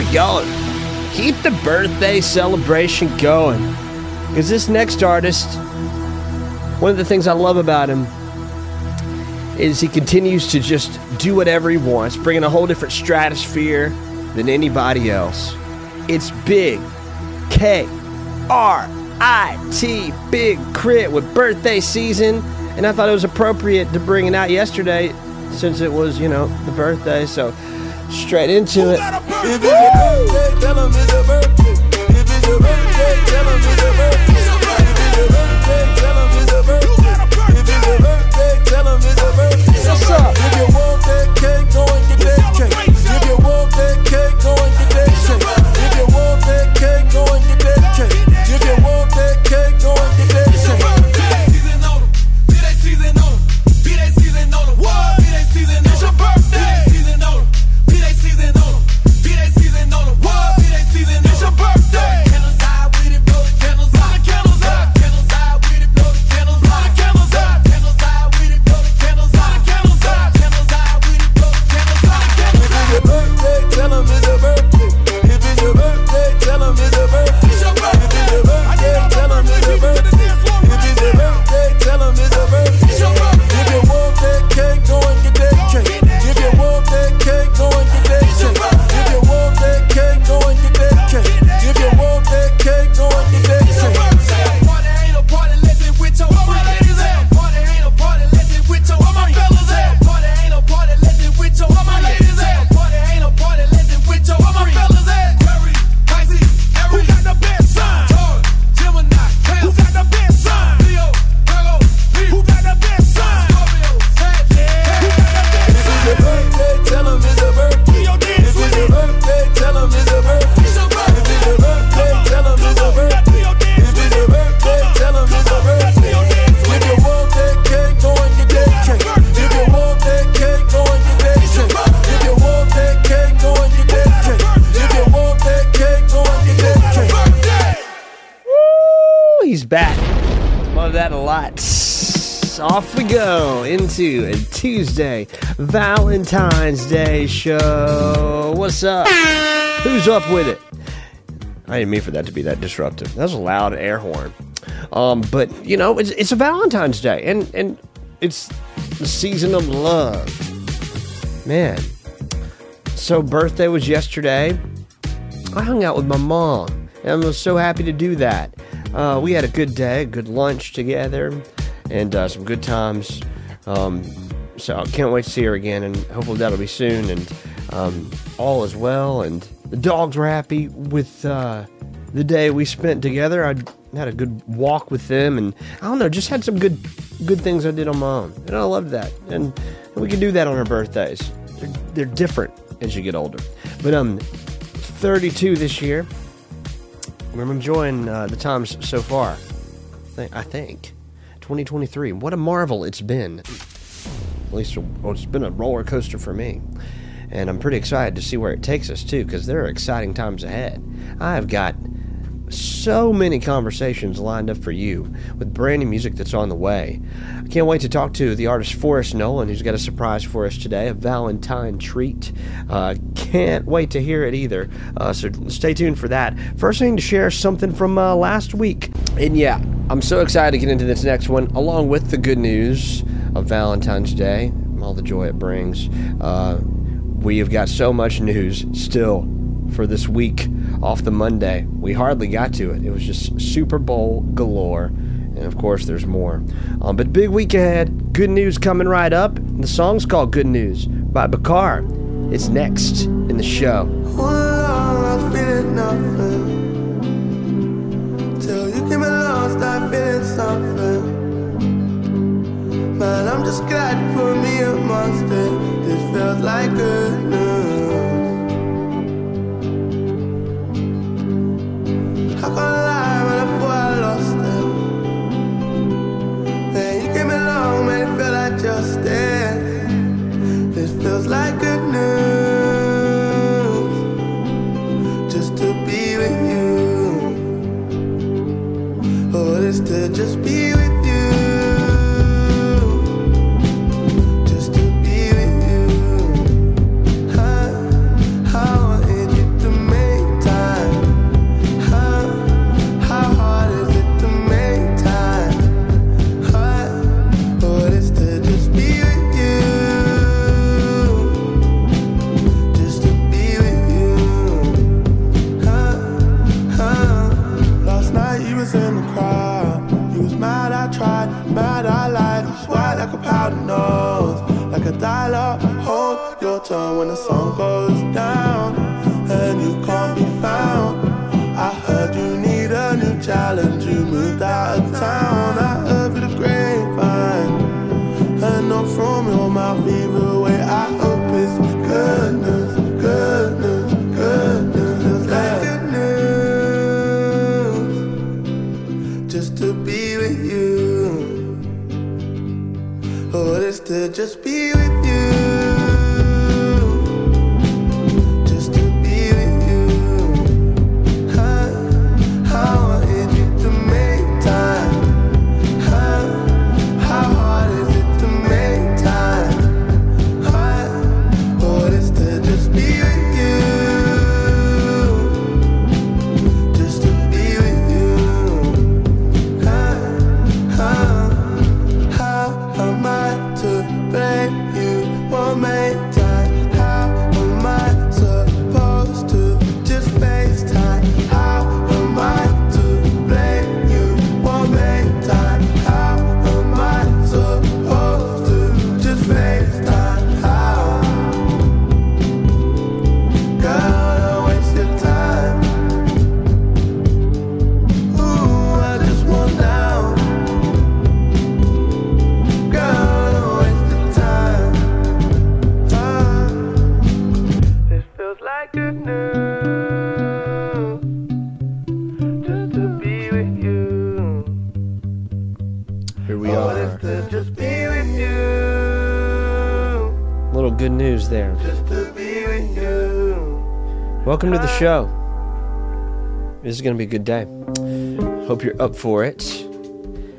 it going. Keep the birthday celebration going. Because this next artist, one of the things I love about him is he continues to just do whatever he wants, bringing a whole different stratosphere than anybody else. It's Big K.R.I.T. Big K.R.I.T. with birthday season. And I thought it was appropriate to bring it out yesterday since it was, you know, the birthday. So straight into it. If it's your birthday, tell him it's your birthday. If it's your birthday, tell him it's your birthday. If it's your birthday, tell him it's your birthday. If it's your birthday, tell him it's your birthday. What's up? If you want that cake, go and get that cake. If you want that cake, go and get that cake. If you want that cake, go and get that cake. If you want that cake, go and get that cake. Be that season on them. Be that season on them. What? Be that season on them. It's your birthday. A Tuesday Valentine's Day show. What's up? Who's up with it? I didn't mean for that to be that disruptive. That was a loud air horn. But you know, it's a Valentine's Day, and it's the season of love, man. So birthday was yesterday. I hung out with my mom, and I was so happy to do that. We had a good day, a good lunch together, and some good times. So I can't wait to see her again, and hopefully that'll be soon, and all is well, and the dogs were happy with the day we spent together. I had a good walk with them, and I don't know, just had some good things I did on my own, and I loved that, and we can do that on our birthdays. They're different as you get older, but I'm 32 this year. I'm enjoying the times so far, I think. 2023. What a marvel it's been. At least it's been a roller coaster for me. And I'm pretty excited to see where it takes us, too, because there are exciting times ahead. I've got so many conversations lined up for you with brand new music that's on the way. I can't wait to talk to the artist Forrest Nolan, who's got a surprise for us today, a Valentine treat. Can't wait to hear it either. So stay tuned for that. First thing to share something from last week. And yeah, I'm so excited to get into this next one, along with the good news of Valentine's Day and all the joy it brings. We have got so much news still for this week off the Monday. We hardly got to it. It was just Super Bowl galore. And of course, there's more. But big week ahead. Good news coming right up. The song's called Good News by Bacar. It's next in the show. Oh, I'm feeling nothing. Till you came along, start feeling something. But I'm just glad you put me amongst it. This feels like good news. How can I lie when I thought I lost it? Then you came along, made it feel like justice. This feels like good news. To just be with you. Just to be with you. I want you to make hold your tongue when the sun goes down and you can't be found. I heard you need a new challenge, you moved out of town. I heard the grapevine, and not from your mouth either way. I hope it's goodness, goodness, goodness, like good news, just to be with you. Oh, it's to just be with you. Good news there. Just to be with you. Welcome to the show. This is going to be a good day. Hope you're up for it.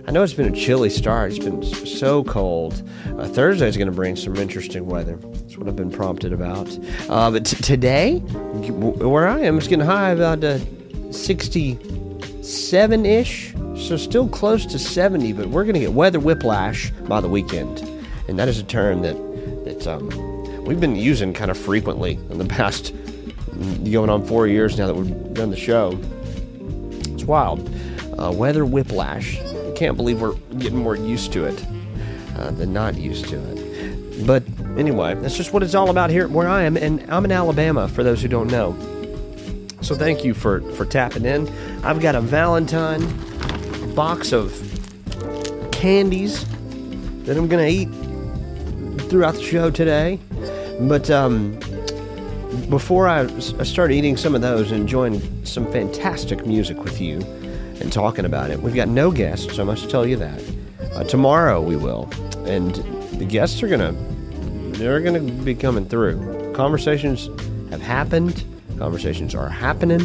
I know it's been a chilly start. It's been so cold. Thursday is going to bring some interesting weather. That's what I've been prompted about. But today, where I am, it's getting high about 67-ish. So still close to 70, but we're going to get weather whiplash by the weekend. And that is a term that we've been using kind of frequently in the past going on 4 years now that we've done the show. It's wild. Weather whiplash. I can't believe we're getting more used to it than not used to it. But anyway, that's just what it's all about here where I am. And I'm in Alabama, for those who don't know. So thank you for tapping in. I've got a Valentine box of candies that I'm going to eat throughout the show today. But before I start eating some of those and enjoying some fantastic music with you and talking about it, we've got no guests, I must tell you that. Tomorrow we will, and the guests are gonna be coming through. Conversations have happened, conversations are happening,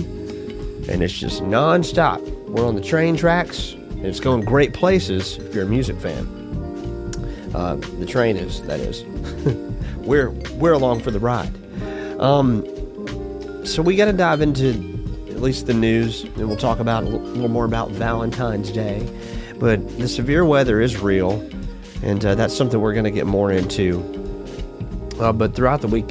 and it's just non-stop. We're on the train tracks, and it's going great places if you're a music fan. The train is, that is. We're along for the ride. So we got to dive into at least the news, and we'll talk about a little more about Valentine's Day. But the severe weather is real, and that's something we're going to get more into. But throughout the week,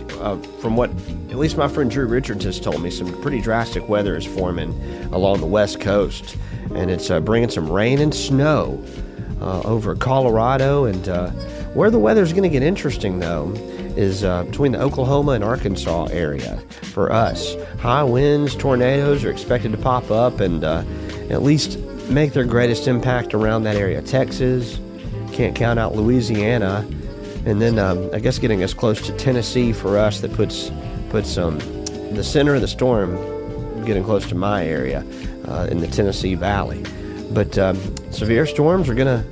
from what at least my friend Drew Richards has told me, some pretty drastic weather is forming along the West Coast, and it's bringing some rain and snow over Colorado. And where the weather's going to get interesting, though, is between the Oklahoma and Arkansas area for us. High winds, tornadoes are expected to pop up and at least make their greatest impact around that area. Texas, can't count out Louisiana. And then I guess getting as close to Tennessee for us, that puts the center of the storm getting close to my area in the Tennessee Valley. But severe storms are going to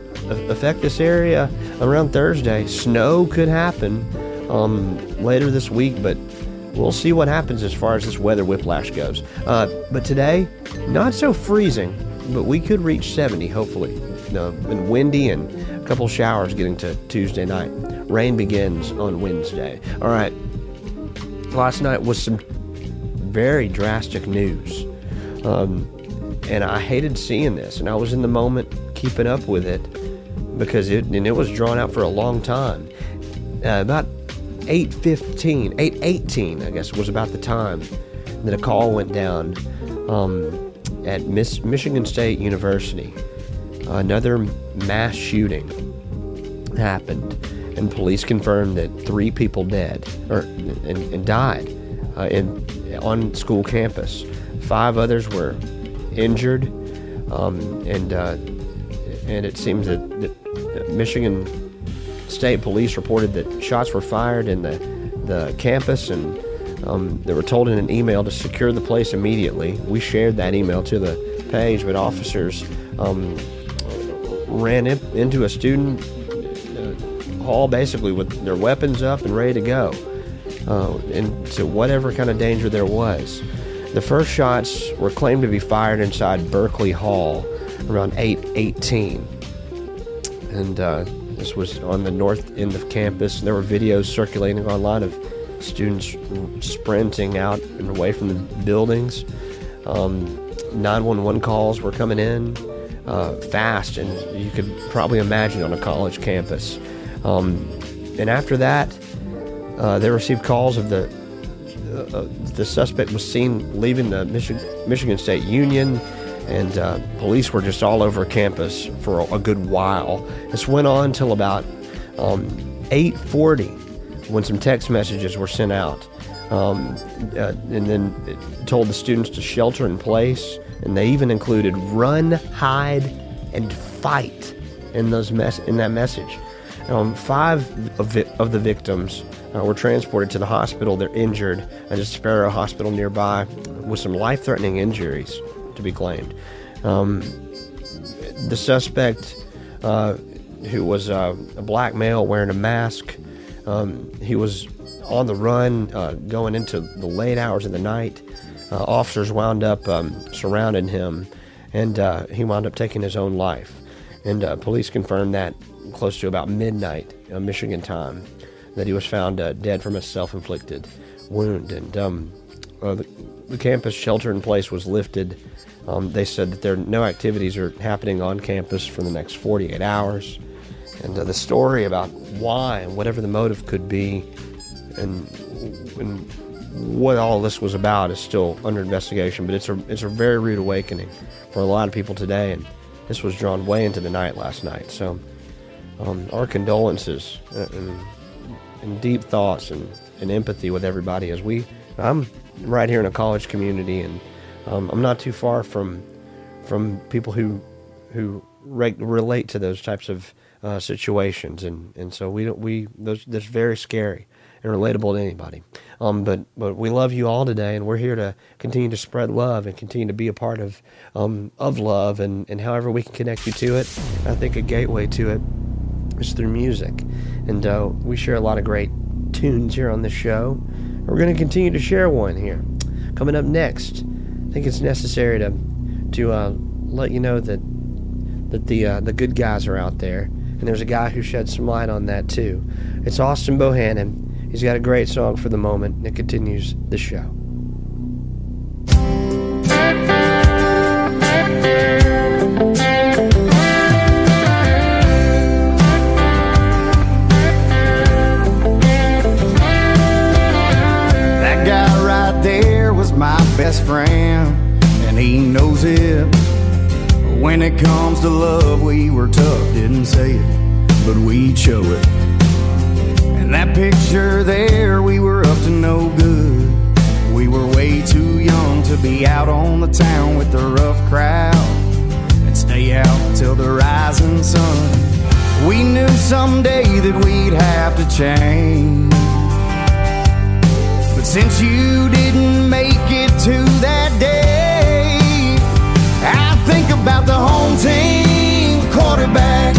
affect this area around Thursday. Snow could happen later this week, but we'll see what happens as far as this weather whiplash goes. But today, not so freezing, but we could reach 70, hopefully. And windy and a couple showers getting to Tuesday night. Rain begins on Wednesday. All right. Last night was some very drastic news. And I hated seeing this, and I was in the moment keeping up with it because it was drawn out for a long time. About 8:18, I guess, was about the time that a call went down at Michigan State University. Another mass shooting happened, and police confirmed that 3 people dead and died on school campus. 5 others were injured, and it seems that Michigan State Police reported that shots were fired in the campus, and they were told in an email to secure the place immediately. We shared that email to the page, but officers ran into a student hall basically with their weapons up and ready to go into whatever kind of danger there was. The first shots were claimed to be fired inside Berkeley Hall around 8:18, and this was on the north end of campus. There were videos circulating online of students sprinting out and away from the buildings. 911 calls were coming in fast, and you could probably imagine on a college campus. And after that, they received calls of the suspect was seen leaving the Michigan State Union, and police were just all over campus for a good while. This went on until about 8:40, when some text messages were sent out, and then it told the students to shelter in place, and they even included run, hide, and fight in those in that message. 5 of the victims were transported to the hospital. They're injured at a Sparrow Hospital nearby with some life-threatening injuries to be claimed. The suspect, who was a black male wearing a mask, he was on the run going into the late hours of the night. Officers wound up surrounding him, and he wound up taking his own life. And police confirmed that close to about midnight Michigan time that he was found dead from a self-inflicted wound. And the campus shelter-in-place was lifted. They said that no activities are happening on campus for the next 48 hours. And the story about why and whatever the motive could be and what all this was about is still under investigation, but it's a very rude awakening for a lot of people today, and this was drawn way into the night last night. So our condolences and deep thoughts and empathy with everybody. I'm right here in a college community, and I'm not too far from people who relate to those types of situations, and so that's very scary and relatable to anybody. But we love you all today, and we're here to continue to spread love and continue to be a part of love, and however we can connect you to it. I think a gateway to it is through music, and we share a lot of great tunes here on this show. And we're going to continue to share one here. Coming up next, I think it's necessary to let you know that the good guys are out there. And there's a guy who shed some light on that too. It's Austin Bohannon. He's got a great song for the moment, and it continues the show. That guy right there was my best friend, and he knows it. When it comes to love, we were tough, didn't say it, but we'd show it. And that picture there, we were up to no good. We were way too young to be out on the town with the rough crowd and stay out till the rising sun. We knew someday that we'd have to change, but since you didn't make it to that day, I think about the home team quarterback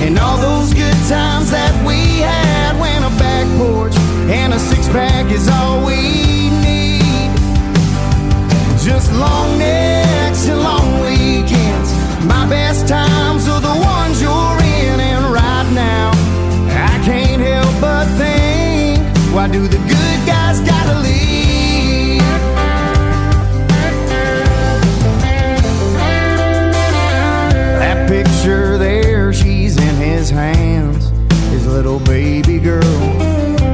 and all those good times that we had, when a back porch and a six-pack is all we need. Just long necks and long weekends. My best times are the ones you're in, and right now I can't help but think, why do the good guys gotta leave? That picture there, she's in his hands, his little baby girl.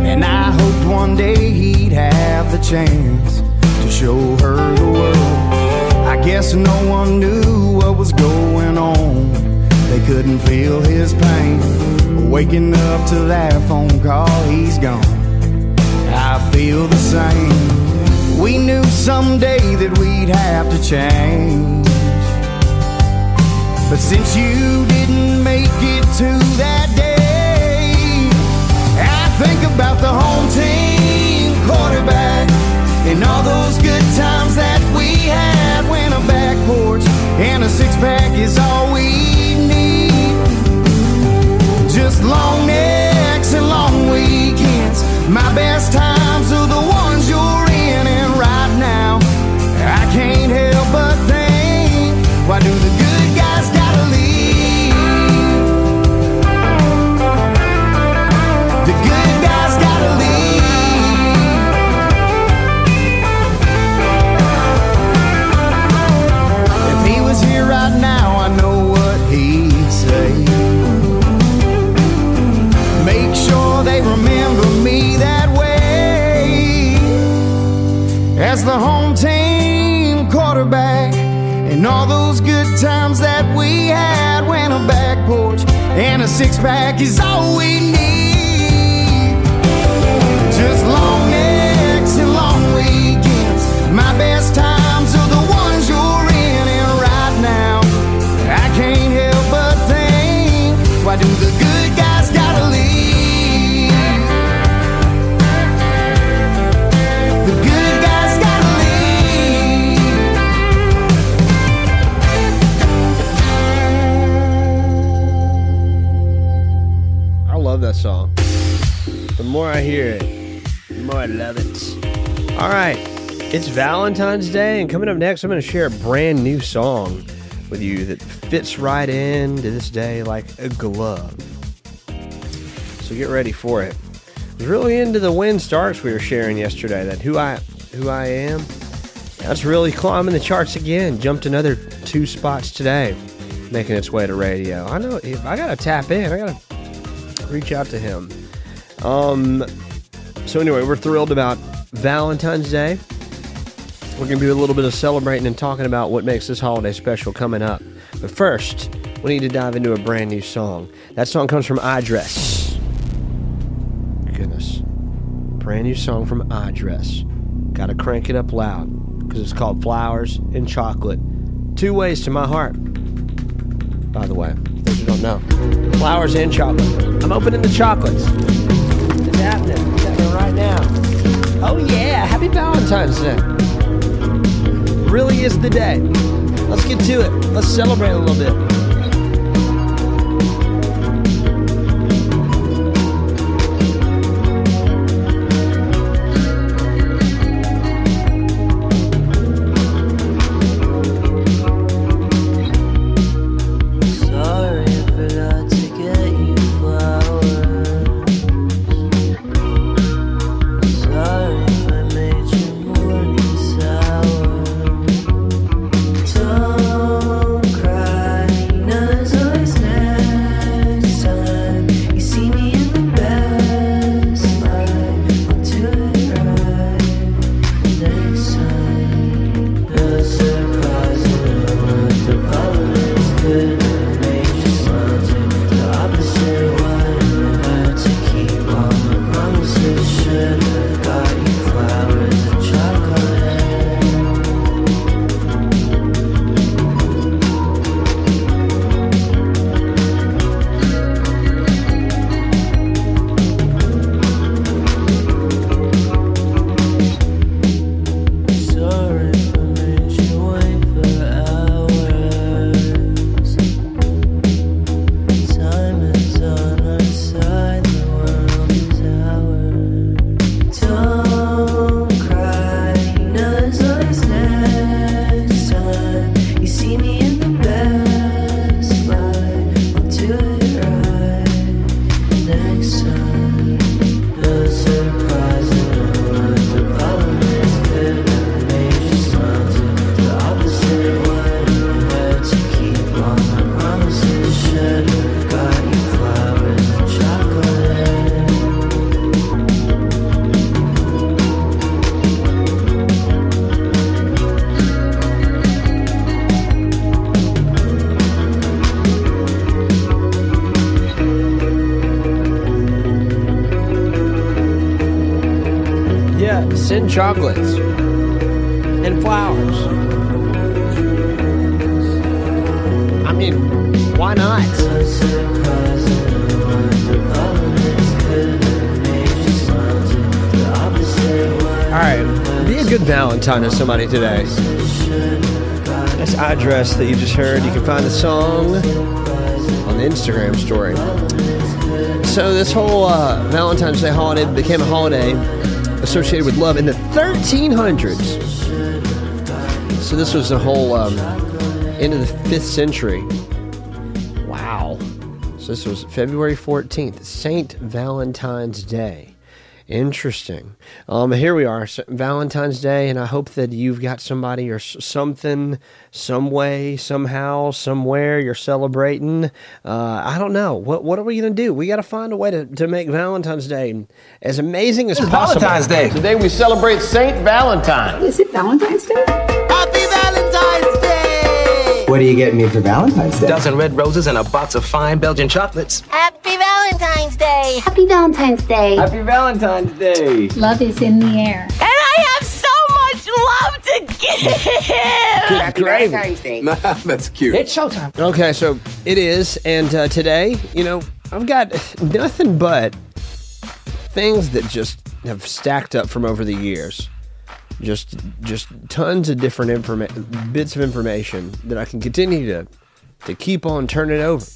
And I hoped one day he'd have the chance to show her the world. I guess no one knew what was going on. They couldn't feel his pain. Waking up to that phone call, he's gone. I feel the same. We knew someday that we'd have to change, but since you didn't make it to that day, I think about the home team quarterback and all those good times that we had when a back porch and a six-pack is all we need. Just long necks and long weekends. My best times are the ones you're in. And right now, I can't help but think, why do the good guys gotta leave? The good guys gotta leave. Here right now, I know what he'd say. Make sure they remember me that way, as the home team quarterback, and all those good times that we had when a back porch and a six-pack is all we need. Just long necks and long weekends. My best times are the ones you're now, I can't help but think, why do the good guys gotta leave? The good guys gotta leave. I love that song. The more I hear it, the more I love it. All right, it's Valentine's Day, and coming up next, I'm going to share a brand new song with you that fits right in to this day like a glove. So get ready for it. I was really into the When Stars we were sharing yesterday, that Who I Am. That's really climbing the charts again. Jumped another 2 spots today, making its way to radio. I know, I got to tap in. I got to reach out to him. So anyway, we're thrilled about Valentine's Day. We're going to do a little bit of celebrating and talking about what makes this holiday special coming up. But first, we need to dive into a brand new song. That song comes from iDress. Goodness. Brand new song from iDress. Got to crank it up loud because it's called Flowers and Chocolate. 2 Ways to My Heart. By the way, those who don't know. Flowers and Chocolate. I'm opening the chocolates. It's happening. It's happening right now. Oh yeah. Happy Valentine's Day. Really is the day. Let's get to it. Let's celebrate a little bit. Yeah. Send chocolates and flowers. I mean, why not? All right. Be a good Valentine to somebody today. That's iDress that you just heard. You can find the song on the Instagram story. So this whole Valentine's Day holiday became a holiday associated with love in the 1300s. So this was the whole end of the 5th century. Wow. So this was February 14th, St. Valentine's Day. Interesting. Here we are, Valentine's Day, and I hope that you've got somebody or something, some way, somehow, somewhere you're celebrating. I don't know. What are we going to do? We got to find a way to make Valentine's Day as amazing as possible. Valentine's Day. Today we celebrate St. Valentine. Is it Valentine's Day? Happy Valentine's Day! What are you getting me for Valentine's Day? A dozen red roses and a box of fine Belgian chocolates. Happy Valentine's Day! Happy Valentine's Day! Happy Valentine's Day! Love is in the air. And I have so much love to give! Happy Valentine's Day. That's cute. It's showtime. Okay, so it is, and today, you know, I've got nothing but things that just have stacked up from over the years. Just tons of different bits of information that I can continue to keep on turning over.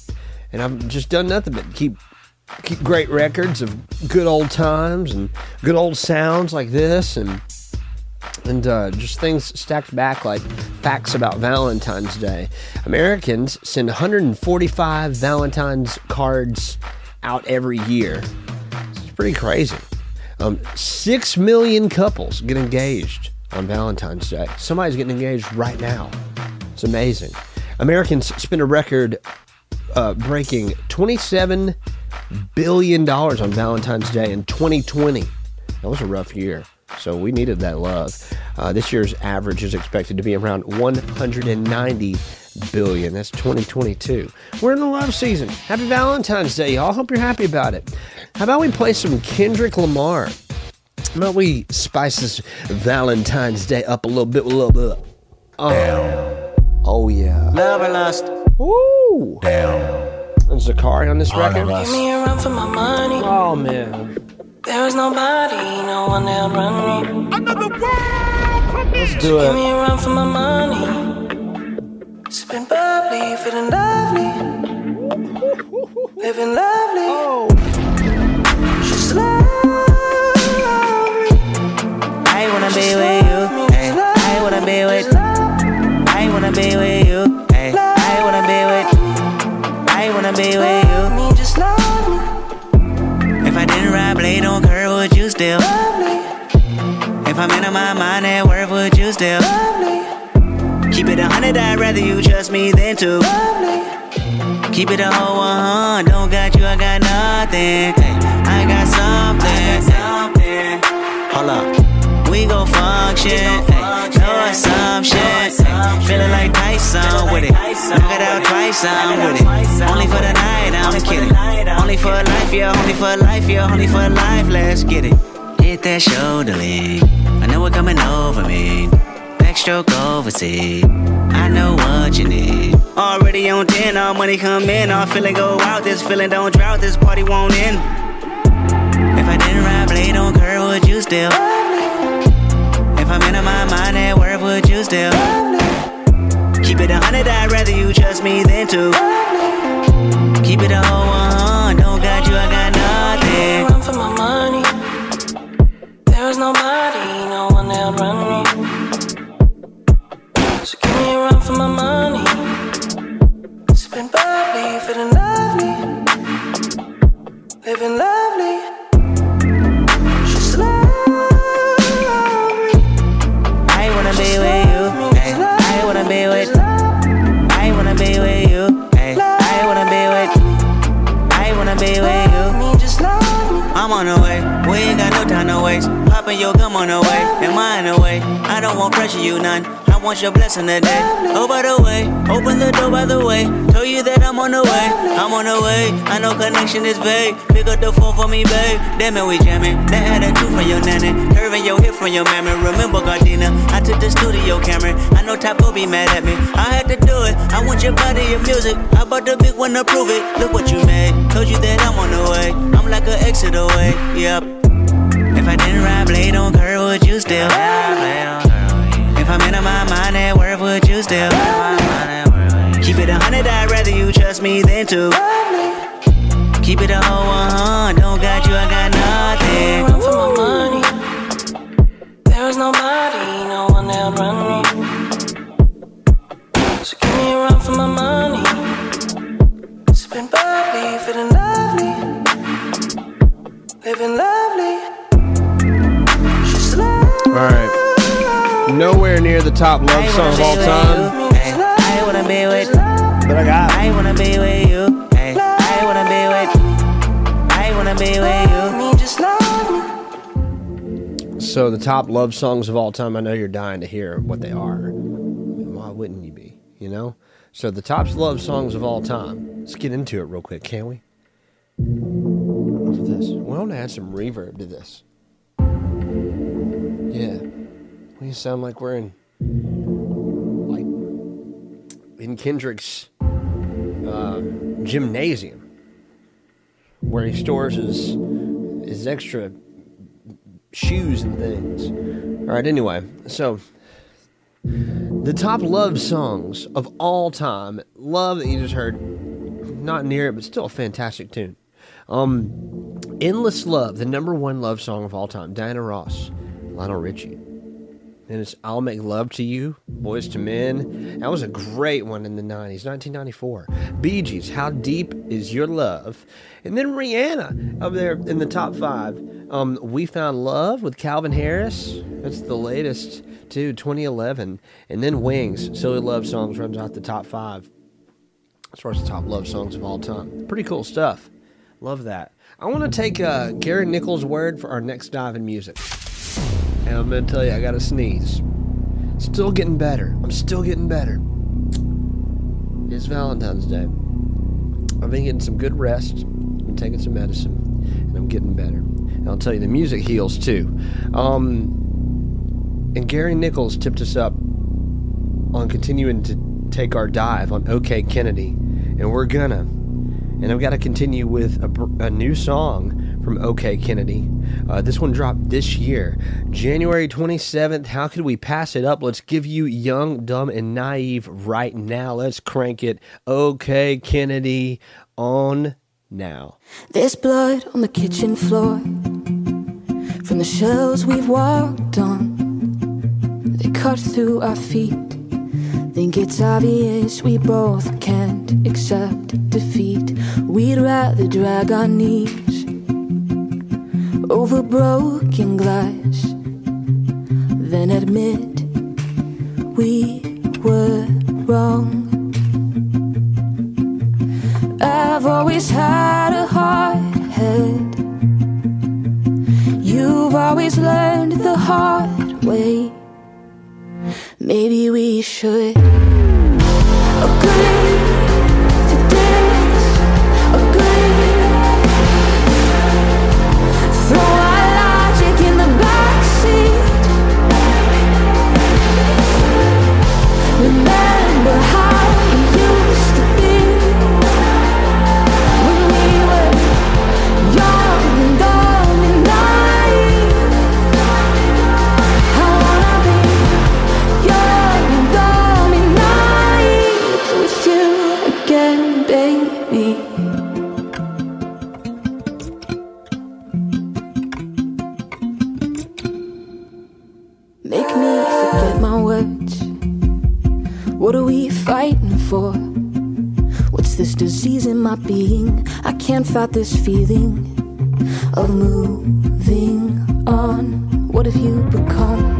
And I've just done nothing but keep great records of good old times and good old sounds like this, and just things stacked back like facts about Valentine's Day. Americans send 145 Valentine's cards out every year. It's pretty crazy. 6 million couples get engaged on Valentine's Day. Somebody's getting engaged right now. It's amazing. Americans spend a record breaking $27 billion on Valentine's Day in 2020. That was a rough year, so we needed that love. This year's average is expected to be around $190 billion. That's 2022. We're in the love season. Happy Valentine's Day, y'all. Hope you're happy about it. How about we play some Kendrick Lamar? How about we spice this Valentine's Day up a little bit? Oh, yeah. Love and lust. Woo! Damn. And Zakari on this record. Give me a run for my money. Oh, man. There is nobody, no one that'll run me. Another world. Let's do it. Give me a run for my money. Sipping bubbly, feeling lovely. Living lovely. Oh. She's lovely. I wanna be with you. Hey. I wanna be with you. I wanna be with you. Hey, I wanna be with you. I wanna be with you. Me, just love me. If I didn't ride blade on curve, would you still love me? If I'm in my mind at work, would you still love me? Keep it 100, I'd rather you trust me than to love me. Keep it a whole 100. Don't got you, I got nothing. Hey, I got something. Hey. Hold up, we gon' function. No assumption, feeling like Tyson with it. Knock it out twice, I'm with it. Only for the night, I'm kidding. Only for life, yeah, only for life, yeah, only for life, let's get it. Hit that shoulder lean, I know what's coming over me. Backstroke overseas, I know what you need. Already on 10, all money come in, all feeling go out. This feeling don't drought, this party won't end. If I didn't ride blade on curve, would you still? If I'm in my mind at work, would you still love me? Keep it 100, I'd rather you trust me than to love me. Keep it a whole 100, don't got you, I got nothing. I run for my money. There is nobody, no one that'll run me. So give me a run for my money. Sipping bubbly, feeling lovely. Living lovely. I'm on the way, we ain't got no time to waste. popping your gum on the way, and mine away. I don't want pressure, you none. I want your blessing today. Oh, by the way, open the door, by the way. Tell you that I'm on the way, I'm on the way. I know connection is vague. Pick up the phone for me, babe. Damn it, we jamming. That attitude from your nanny, curving your hip from your mammy. Remember, Gardena, I took the studio camera. I know Typo be mad at me. I had to do it. I want your body, your music. I bought the big one to prove it. Look what you made. Told you that I'm on the way. I'm like an exit away. Yep. If I didn't ride blade on curve, would you still have? If I'm in my mind at work, would you still have? Keep it 100, I'd rather you trust me than to. Keep it a whole 100, don't got you, I got nothing. Run for my money. There is nobody, no one that'll run me. So give me a run for my money. Sipping bubbly, feeling lovely, living lovely. She's lovely. All right. Nowhere near the top love song of all time. I wanna be with you. But I got. I wanna be with you. I wanna be with you. I wanna be with you. So the top love songs of all time. I know you're dying to hear what they are. Why wouldn't you be? You know. So the top love songs of all time. Let's get into it real quick, can we? What's this? We want to add some reverb to this. Yeah. We sound like we're in, like, in Kendrick's gymnasium, where he stores his extra shoes and things. All right, anyway, so the top love songs of all time, Love that you just heard, not near it, but still a fantastic tune. Endless Love, the #1 love song of all time, Diana Ross, Lionel Richie. And it's I'll Make Love to You, Boyz II Men. That was a great one in the 90s, 1994. Bee Gees, How Deep Is Your Love? And then Rihanna up there in the top 5. We Found Love with Calvin Harris. That's the latest, too, 2011. And then Wings, Silly Love Songs runs out the top 5. As far as the top love songs of all time. Pretty cool stuff. Love that. I want to take Gary Nichols' word for our next dive in music. And I'm going to tell you, I got a sneeze. Still getting better. I'm still getting better. It's Valentine's Day. I've been getting some good rest. I've been taking some medicine. And I'm getting better. And I'll tell you, the music heals too. And Gary Nichols tipped us up on continuing to take our dive on OK Kennedy. And we're going to. And I've got to continue with a new song from OK Kennedy. This one dropped this year, January 27th. How could we pass it up? Let's give you Young, Dumb, and Naive right now. Let's crank it. OK Kennedy on now. There's blood on the kitchen floor from the shells we've walked on. They cut through our feet. Think it's obvious we both can't accept defeat. We'd rather drag our knees over broken glass than admit we were wrong. I've always had a hard head. You've always learned the hard way. Maybe we should agree to disagree. Throw our logic in the backseat. Remember how it used to be when we were young and dumb and naive. I wanna be young and dumb and naive with you again, baby. What are we fighting for? What's this disease in my being? I can't fight this feeling of moving on. What have you become?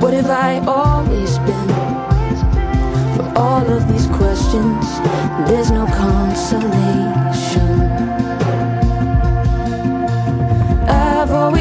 What have I always been? For all of these questions, there's no consolation. I've always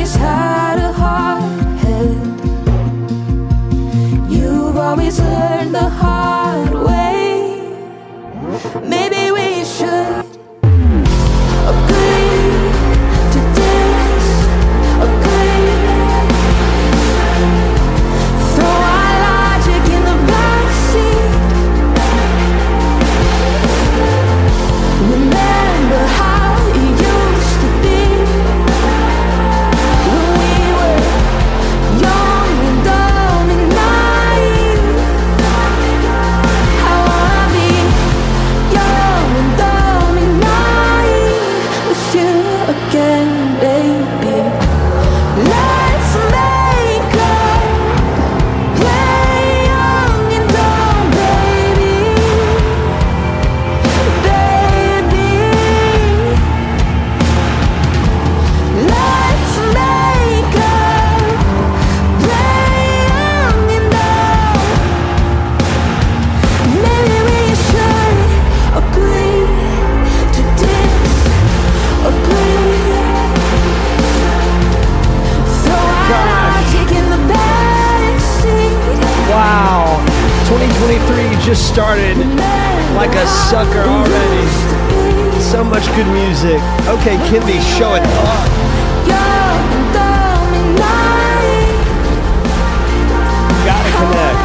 2023 just started like a sucker already. So much good music. OK Kennedy, show it up. Gotta connect.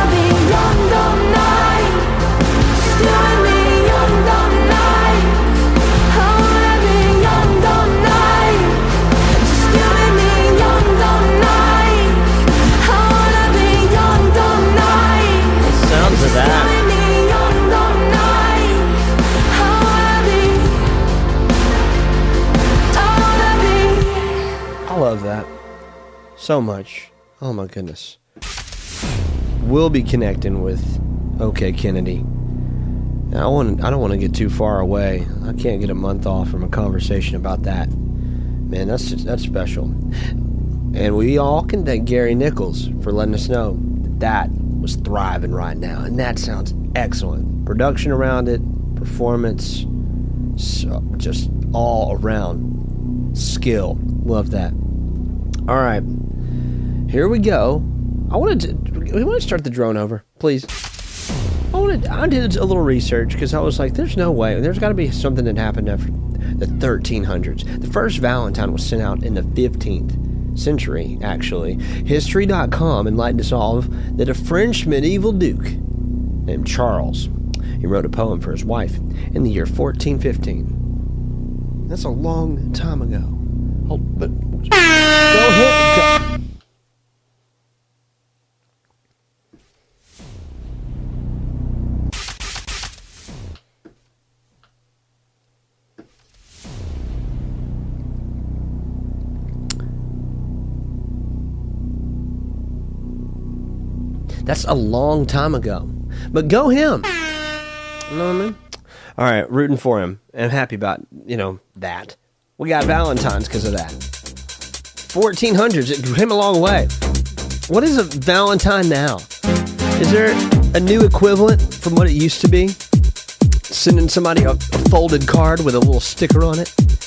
I love that so much. Oh my goodness. We'll be connecting with OK Kennedy. I don't want to get too far away. I can't get a month off from a conversation about that. Man, that's special. And we all can thank Gary Nichols for letting us know that was thriving right now, and that sounds excellent. Production around it, performance, so just all around skill. Love that. All right, here we go. We want to start the drone over, please. I did a little research because I was like, there's no way. There's got to be something that happened after the 1300s. The first Valentine was sent out in the 15th century, actually. History.com enlightened us all that a French medieval duke named Charles, he wrote a poem for his wife in the year 1415. That's a long time ago. That's a long time ago. But go him. You know what I mean? All right, rooting for him. And happy about, that. We got Valentine's because of that. 1400s, it came a long way. What is a Valentine now? Is there a new equivalent from what it used to be? Sending somebody a folded card with a little sticker on it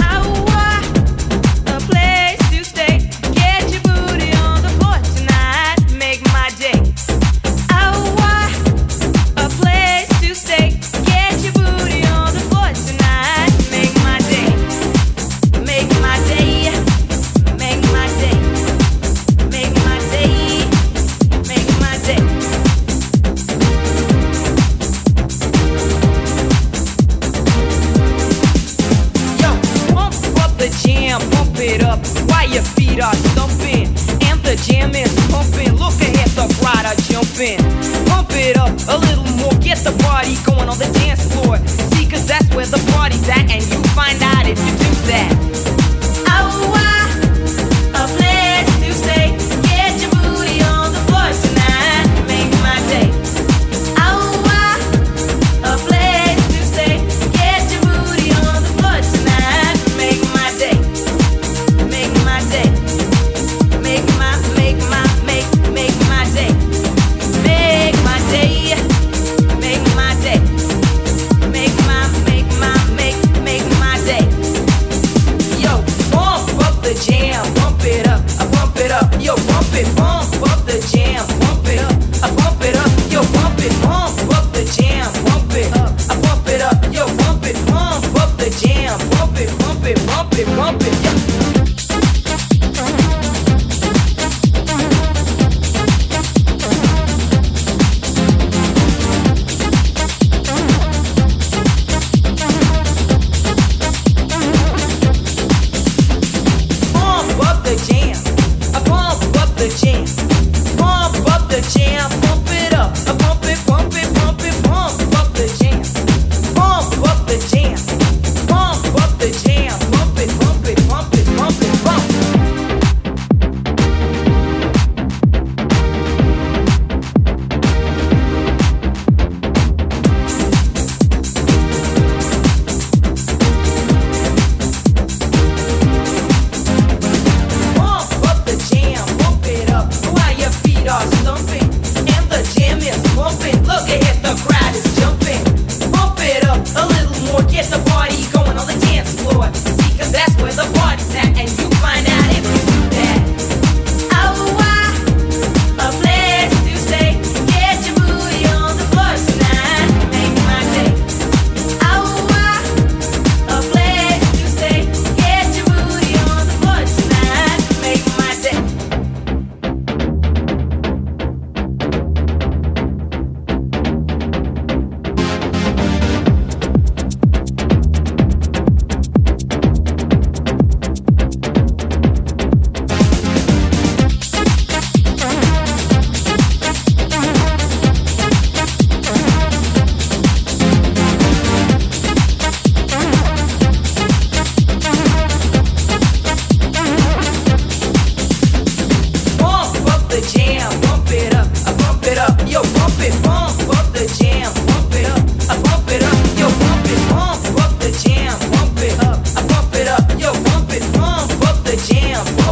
I want a place to stay. Get your booty on the floor tonight, make my day. Are thumping, and the jam is pumping. Look ahead, the crowd are jumping. Pump it up a little more, get the party going on the dance floor. See, cause that's where the party's at, and you find out if you do that. Oh, I a place to stay. Get your booty on the floor tonight, make my day. Oh, I a place to stay. Get your booty on the floor tonight, make my day, make my day. Yo, pump it, pump up the jam, pump it up, I pump it up. Yo, pump it, pump up the jam, pump it up, I pump it up. Yo, pump it, pump up the jam, pump it, pump it, pump it, pump it. Yo. Pump up the jam, I pump up.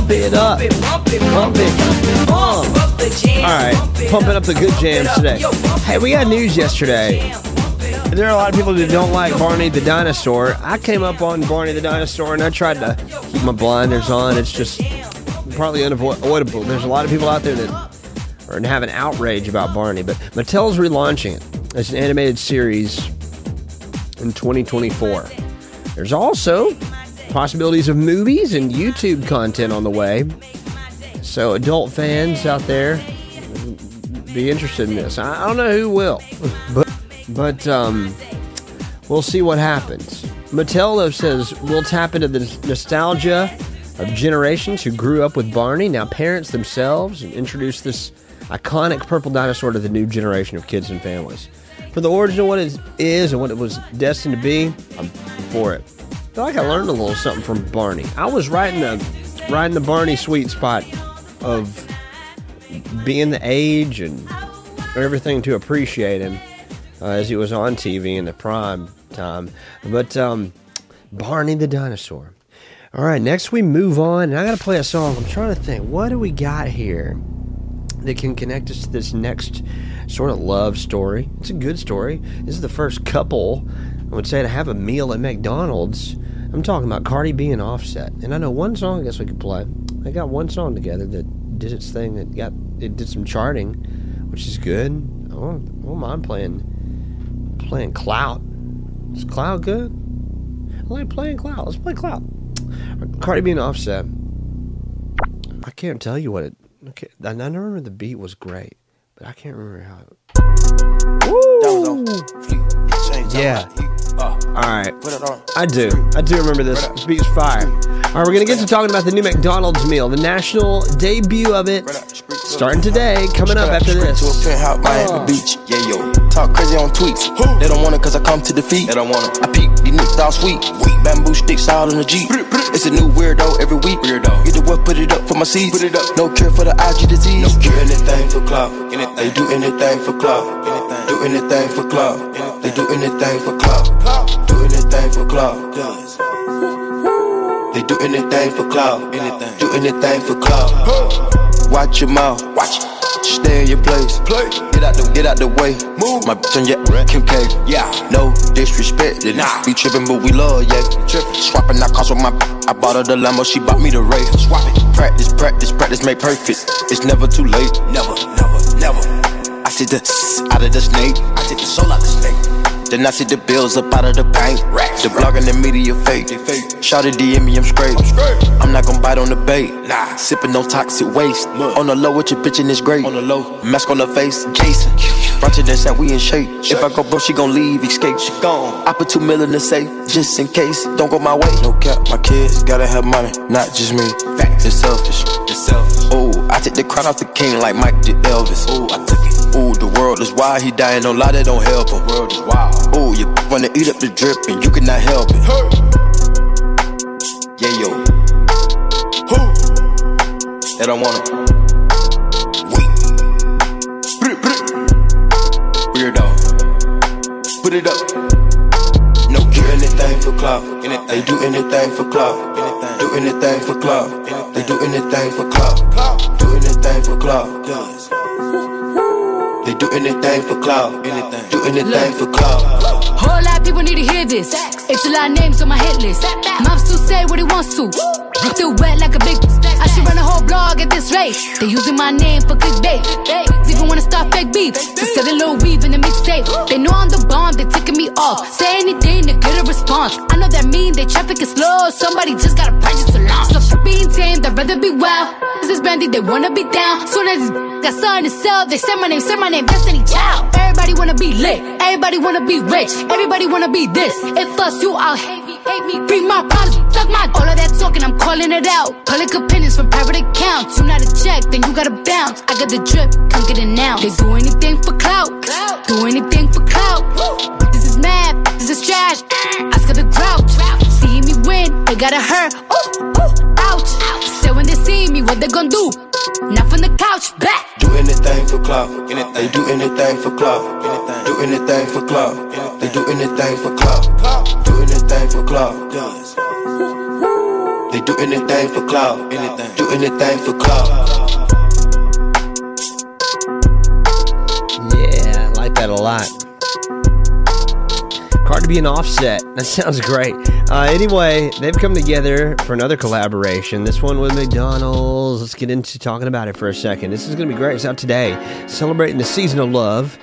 Pump it up. Pump it, pump it. Pump the jam. All right, pumping up the good jams today. Hey, we got news yesterday. There are a lot of people who don't like Barney the Dinosaur. I came up on Barney the Dinosaur, and I tried to keep my blinders on. It's just probably unavoidable. There's a lot of people out there that are have an outrage about Barney, but Mattel's relaunching it. It's an animated series in 2024. There's also possibilities of movies and YouTube content on the way. So adult fans out there, be interested in this. I don't know who will, but we'll see what happens. Mattel, though, says we'll tap into the nostalgia of generations who grew up with Barney, now parents themselves, and introduce this iconic purple dinosaur to the new generation of kids and families. For the origin of what it is and what it was destined to be, I'm for it. I feel like I learned a little something from Barney. I was riding the Barney sweet spot of being the age and everything to appreciate him as he was on TV in the prime time. But Barney the Dinosaur. All right, next we move on, and I got to play a song. I'm trying to think, what do we got here that can connect us to this next sort of love story? It's a good story. This is the first couple, I would say, to have a meal at McDonald's. I'm talking about Cardi B and Offset. And I know one song I guess we could play. They got one song together that did its thing, that did some charting, which is good. I don't mind playing Clout. Is Clout good? I like playing Clout. Let's play Clout. Cardi B and Offset. I can't tell you what it... Okay, I remember the beat was great, but I can't remember how it... Woo! Yeah. Alright, I do remember this. This beat is fire. Alright, we're going to get to talking about the new McDonald's meal, the national debut of it, starting today, coming up after this. Yeah, yo. Talk crazy on tweets. They don't want it cause I come to defeat. They don't want it. I peek, these niggas all sweet. Bamboo sticks out on the Jeep. It's a new weirdo every week. Get the what, put it up for my seeds. No cure for the IG disease. No cure. Do anything for club. They do anything for club. Do anything for club. They do anything for clout. Do anything for clout. They do anything for clout. Do anything for clout. Watch your mouth. Watch. Stay in your place. Play. Get out the way. Move. My bitch on your Kim K. Yeah. No disrespect. Nah. Be tripping, but we love yeah. Swapping that cost with my. I bought her the Lambo. She bought me the Wraith. Swap it. Practice, practice, practice. Make perfect. It's never too late. Never, never, never. I see the out of the snake. I take the soul out the snake. Then I see the bills up out of the bank. Racks, the blog and the media fake. Shawty DM me, I'm straight. I'm not gon' bite on the bait. Nah, sippin' no toxic waste. Look. On the low with your bitch and it's great. On the low, mask on the face, Jason. Ratchet and said we in shape. If I go broke, she gon' leave, escape. She gone. I put $2 million in the safe, just in case. Don't go my way. No cap, my kids gotta have money, not just me. Facts, it's selfish. It's selfish. Ooh, I took the crown off the king like Mike did Elvis. Ooh, I took it. Ooh, the world is wild, he dying, no lie, that don't help him. World is wild. Ooh, you wanna eat up the drip and you cannot help it. Hey. Yeah, yo. Who? They don't want it. We. Weirdo. Put it up. No cure. Anything for club. They do anything for club. Do anything for club. They do anything for club. Do anything for club. They do anything for clout. Do anything for clout. Whole lot of people need to hear this. It's a lot of names on my hit list. Mops still say what he wants to. Still wet like a big. I should run a whole blog at this rate. They using my name for clickbait. They even wanna start fake beef. Just sell a little weave in the mixtape. They know I'm the bomb. They ticking me off. Say anything to get a response. I know that mean they traffic is slow. Somebody just gotta purchase a launch. So for being tamed, I'd rather be wild. This is brandy. They wanna be down. Soon as this. Got something to sell, they say my name, Destiny Child. Everybody wanna be lit, everybody wanna be rich, everybody wanna be this. If us, you out, hate me, bring my problems, suck my. All of that talking, I'm calling it out. Public opinions from private accounts. You not a check, then you gotta bounce. I got the drip, come get it now. They do anything for clout, do anything for clout. This is mad, this is trash. Oscar the Grouch, see me win, they gotta hurt. Ooh, ooh, ouch. So when they see me, what they gon' do? Not from the couch, back. Do anything for club. They do anything for club. Do anything for club. They do anything for club. Do anything for club. They do anything for clout. Do anything for clout. Yeah, I like that a lot. Cardi B and Offset. That sounds great. Anyway, they've come together for another collaboration. This one with McDonald's. Let's get into talking about it for a second. This is going to be great. It's out today. Celebrating the season of love.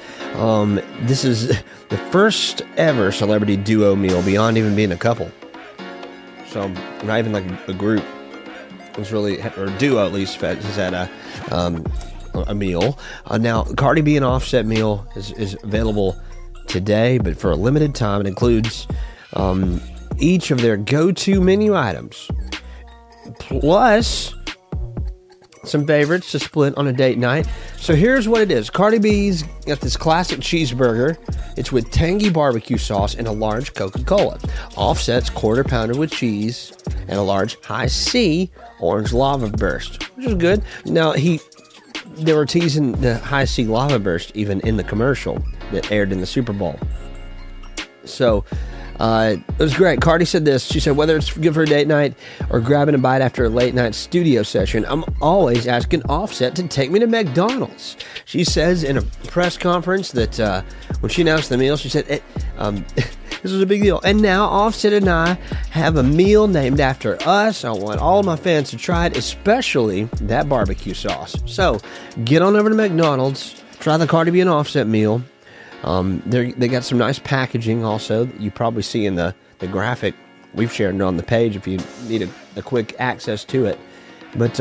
This is the first ever celebrity duo meal beyond even being a couple. So not even like a group. It was really, or duo at least, is at a meal. Now, Cardi B and Offset meal is available today, but for a limited time. It includes each of their go-to menu items, plus some favorites to split on a date night. So here's what it is. Cardi B's got this classic cheeseburger. It's with tangy barbecue sauce and a large Coca-Cola. Offset's quarter pounder with cheese and a large high C orange lava burst, which is good. Now, they were teasing the high C lava burst even in the commercial that aired in the Super Bowl. So it was great. Cardi said this. She said, whether it's good for a date night or grabbing a bite after a late night studio session, I'm always asking Offset to take me to McDonald's. She says in a press conference that when she announced the meal, she said, this was a big deal. And now Offset and I have a meal named after us. I want all of my fans to try it, especially that barbecue sauce. So get on over to McDonald's, try the Cardi B and Offset meal. They got some nice packaging also that you probably see in the graphic. We've shared it on the page if you need a quick access to it. But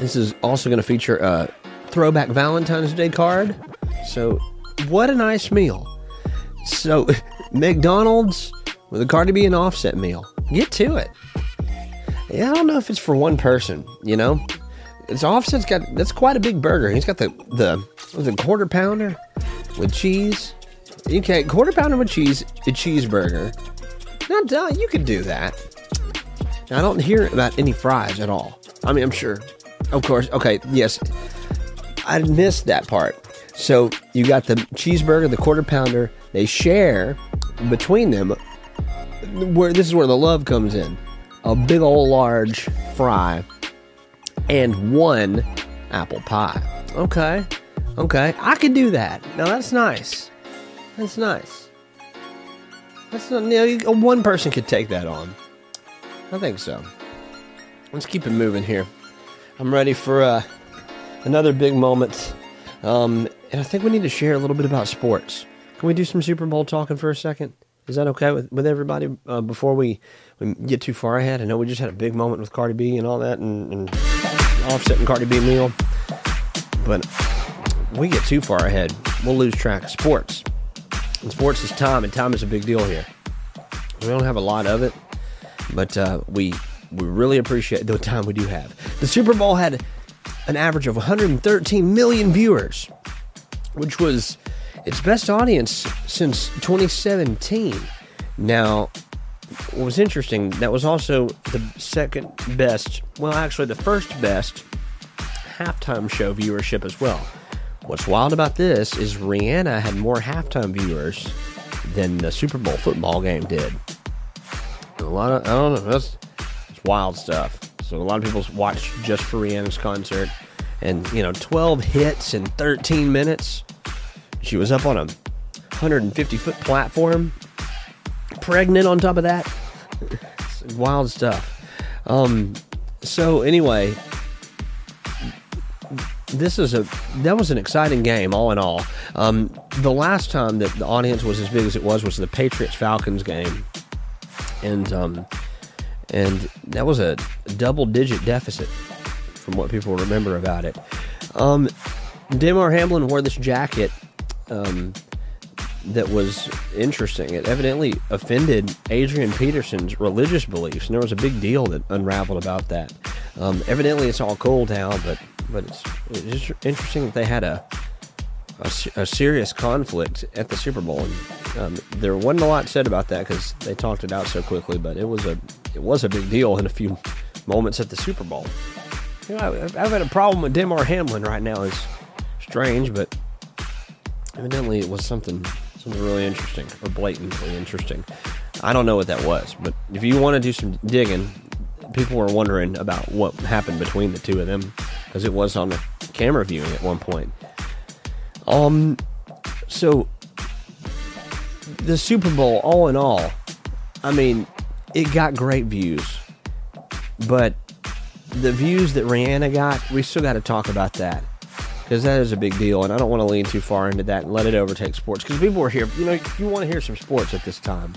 this is also going to feature a throwback Valentine's Day card. So what a nice meal. So McDonald's with a Cardi B and Offset meal. Get to it. Yeah, I don't know if it's for one person, you know. It's Offset's got, that's quite a big burger. He's got the quarter pounder with cheese. You can't, quarter pounder with cheese, a cheeseburger. Not done. You could do that. Now, I don't hear about any fries at all. I mean, I'm sure. Of course. Okay. Yes. I missed that part. So you got the cheeseburger, the quarter pounder. They share between them. This is where the love comes in. A big old large fry and one apple pie. Okay, I could do that. Now that's nice. That's not. You know, one person could take that on. I think so. Let's keep it moving here. I'm ready for another big moment, and I think we need to share a little bit about sports. Can we do some Super Bowl talking for a second? Is that okay with everybody before we get too far ahead? I know we just had a big moment with Cardi B and all that and Offset and Cardi B meal. But we get too far ahead, we'll lose track of sports. And sports is time, and time is a big deal here. We don't have a lot of it, but we really appreciate the time we do have. The Super Bowl had an average of 113 million viewers, which was its best audience since 2017. Now, what was interesting, that was also the second best, well, actually the first best halftime show viewership as well. What's wild about this is Rihanna had more halftime viewers than the Super Bowl football game did. And I don't know, that's wild stuff. So a lot of people watch just for Rihanna's concert. And, you know, 12 hits in 13 minutes. She was up on a 150-foot platform, pregnant on top of that. Wild stuff. So anyway, that was an exciting game, all in all. The last time that the audience was as big as it was the Patriots-Falcons game. And that was a double-digit deficit from what people remember about it. Damar Hamlin wore this jacket that was interesting. It evidently offended Adrian Peterson's religious beliefs, and there was a big deal that unraveled about that. Evidently, it's all cool now, but it's just interesting that they had a serious conflict at the Super Bowl. And, there wasn't a lot said about that because they talked it out so quickly, but it was a big deal in a few moments at the Super Bowl. You know, I've had a problem with Damar Hamlin right now. It's strange, but evidently it was something really interesting, or blatantly interesting. I don't know what that was, but if you want to do some digging, people were wondering about what happened between the two of them, because it was on the camera viewing at one point. So the Super Bowl, all in all, I mean, it got great views, but the views that Rihanna got, we still got to talk about that, because that is a big deal, and I don't want to lean too far into that and let it overtake sports, because people are here, you know, you want to hear some sports at this time.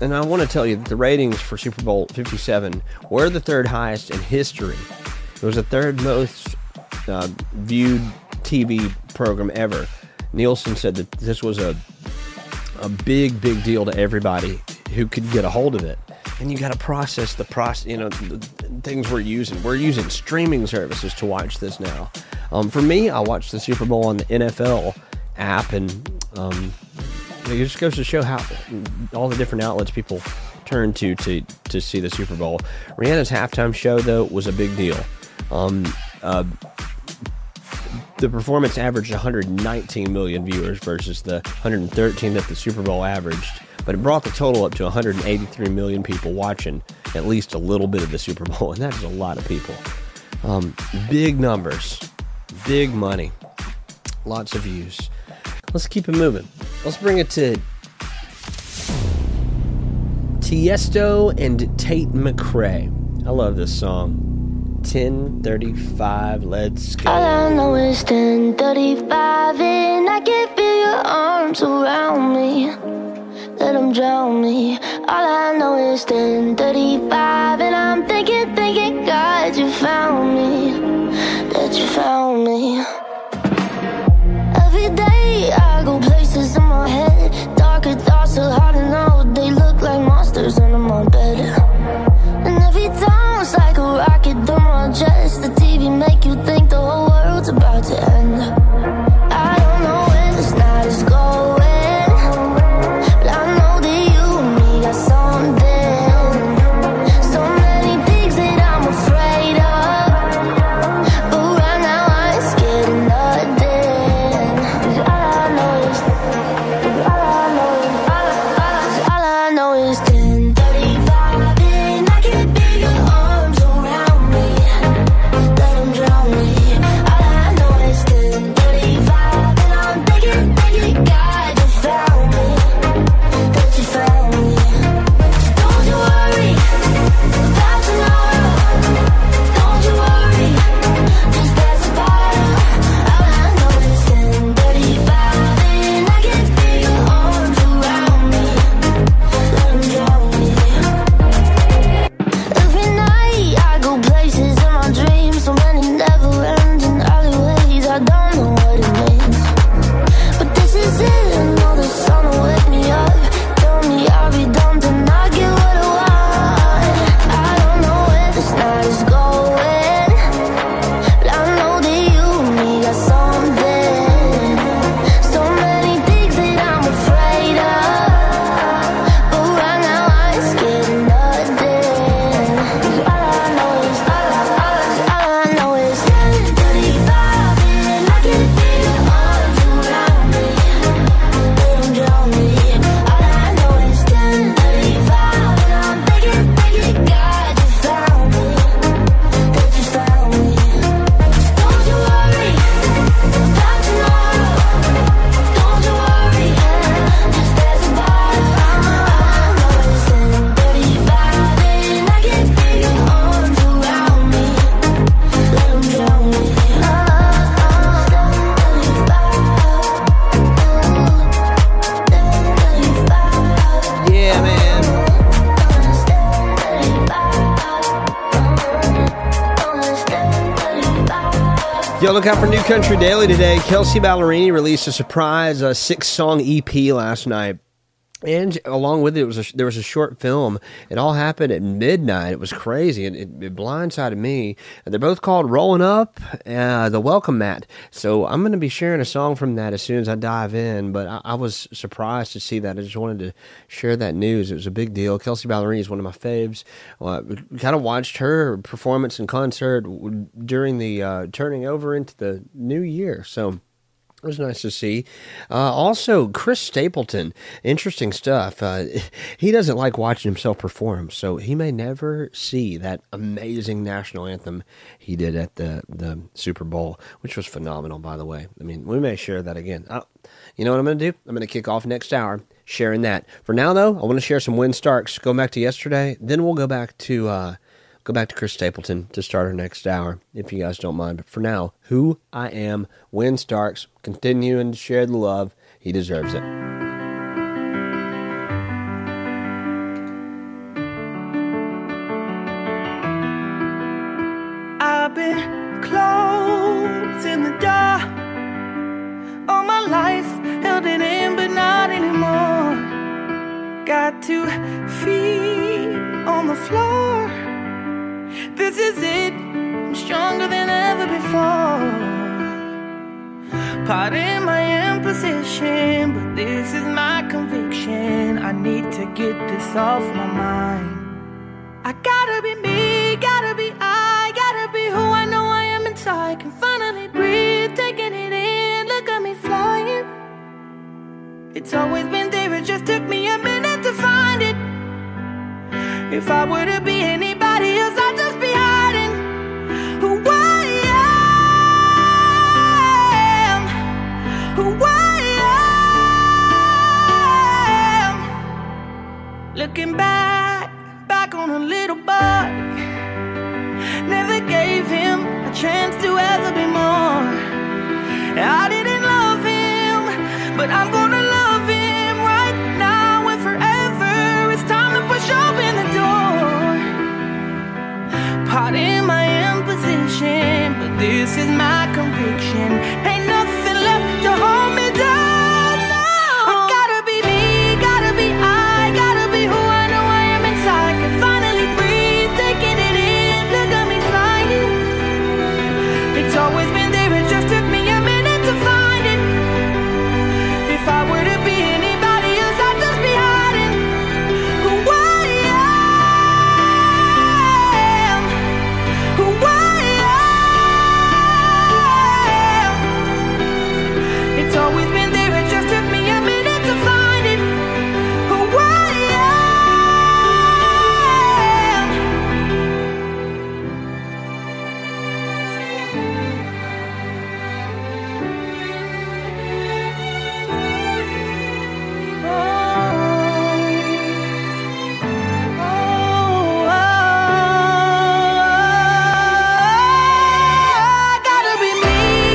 And I want to tell you that the ratings for Super Bowl 57 were the third highest in history. It was the third most viewed TV program ever. Nielsen said that this was a big, big deal to everybody who could get a hold of it. And you got to process the process, you know, the things we're using. We're using streaming services to watch this now. For me, I watched the Super Bowl on the NFL app, and it just goes to show how all the different outlets people turn to see the Super Bowl. Rihanna's halftime show, though, was a big deal. The performance averaged 119 million viewers versus the 113 that the Super Bowl averaged, but it brought the total up to 183 million people watching at least a little bit of the Super Bowl, and that is a lot of people. Big numbers, big money, lots of views. Let's keep it moving. Let's bring it to Tiesto and Tate McRae. I love this song. 10:35, let's go. All I know is 10:35, and I can feel your arms around me. Let them drown me. All I know is 10:35, and I'm thinking, God, you found me. That you found me. Every day I go places in my head. Darker thoughts are hard to know. They look like monsters under my bed. And every town's like a rocket through my chest. The TV make you think the whole world's about to end. I don't know where this night is going, but I know that you and me got something. So many things that I'm afraid of, but right now I ain't scared of nothing. 'Cause all I know is, all I know is 10:35, and I can feel your arms around me. Let them drown me. All I know is 10:35, and I'm thinking, God, you found me. That you found me. So don't you worry about tomorrow. Don't you worry, just pass the bottle. All I know is 10:35, and I can feel your arms around me. Let them drown me. Every night I go places in my dreams, so many never ending alleyways. I don't know what it means, but this is it. I know the sun will wake me up, tell me I'll be dumped and I get what I want. I don't know where this night is going, but I know that you and me got something. So many things that I'm afraid of, but right now I ain't scared of nothing. 'Cause all I know is, all I know is 10:35, and I can feel your arms around me. Let them drown me. All I know is 10:35, and I'm thinking, God, you found me. That you found me. So don't you worry about tomorrow. Don't you worry, just pass the bottle. All I know is 10:35, and I can feel your arms around me. Let them drown me. Yeah, man. Yo, look out for New Country Daily today. Kelsea Ballerini released a surprise 6-song EP last night. And along with it, there was a short film. It all happened at midnight. It was crazy, and it blindsided me. They're both called Rolling Up, The Welcome Mat. So I'm going to be sharing a song from that as soon as I dive in, but I was surprised to see that. I just wanted to share that news. It was a big deal. Kelsea Ballerini is one of my faves. Kind of watched her performance in concert during the turning over into the new year. So It was nice to see. Also, Chris Stapleton, interesting stuff. He doesn't like watching himself perform, so he may never see that amazing national anthem he did at the Super Bowl, which was phenomenal, by the way. I mean, we may share that again. You know what I'm going to do? I'm going to kick off next hour sharing that. For now, though, I want to share some Wynn Starks. Go back to yesterday, then we'll go back to Chris Stapleton to start our next hour, if you guys don't mind. But for now, Who I Am, Wynn Starks, continuing to share the love. He deserves it. I've been closed in the dark all my life, held it in, but not anymore. Got 2 feet on the floor. This is it, I'm stronger than ever before. Pardon my imposition, but this is my conviction. I need to get this off my mind. I gotta be me, gotta be I, gotta be who I know I am inside. Can finally breathe, taking it in, look at me flying. It's always been there, it just took me a minute to find it. If I were to be anybody else, I'd just be hiding who I am, who I am. Looking back on a little boy, never gave him a chance to ever be more. I didn't love him, but I'm gonna love him right now and forever. It's time to push open the door. Pardon my imposition, but this is my conviction. Ain't nothing left to hold me down, no. I gotta be me, gotta be I, gotta be who I know I am inside. Can finally breathe, taking it in, look at me flying. It's always been there, it just took me a minute to find it. If I were to be anybody else, I'd just be hiding who I am, who I am. It's always been there, it just took me a minute to find it. Who I am. I gotta be me,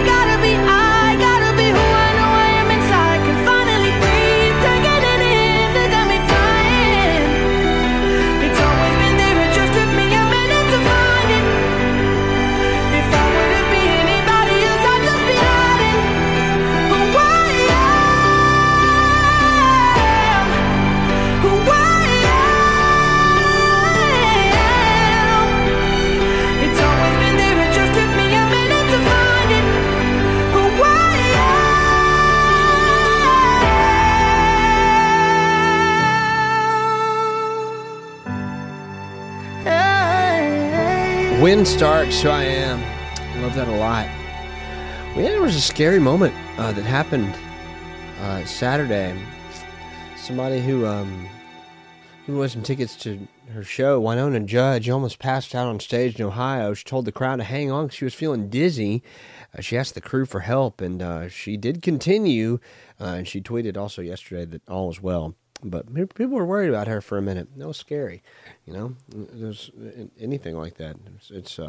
gotta be I, gotta be who I know I am inside. Can finally breathe, taking it in, look at me flying. It's always been there, it just took me a minute to find it. If I were to be anybody else, I'd just be hiding who I am, who I am. It's always been there, it just took me a minute to find it. Who I am. Wynn Starks, Who I Am. I love that a lot. Well, yeah, there was a scary moment that happened Saturday. Somebody who won some tickets to her show, Wynonna Judge, almost passed out on stage in Ohio. She told the crowd to hang on because she was feeling dizzy. She asked the crew for help, and she did continue. And she tweeted also yesterday that all was well. But people were worried about her for a minute. That was scary, you know. There's anything like that. It's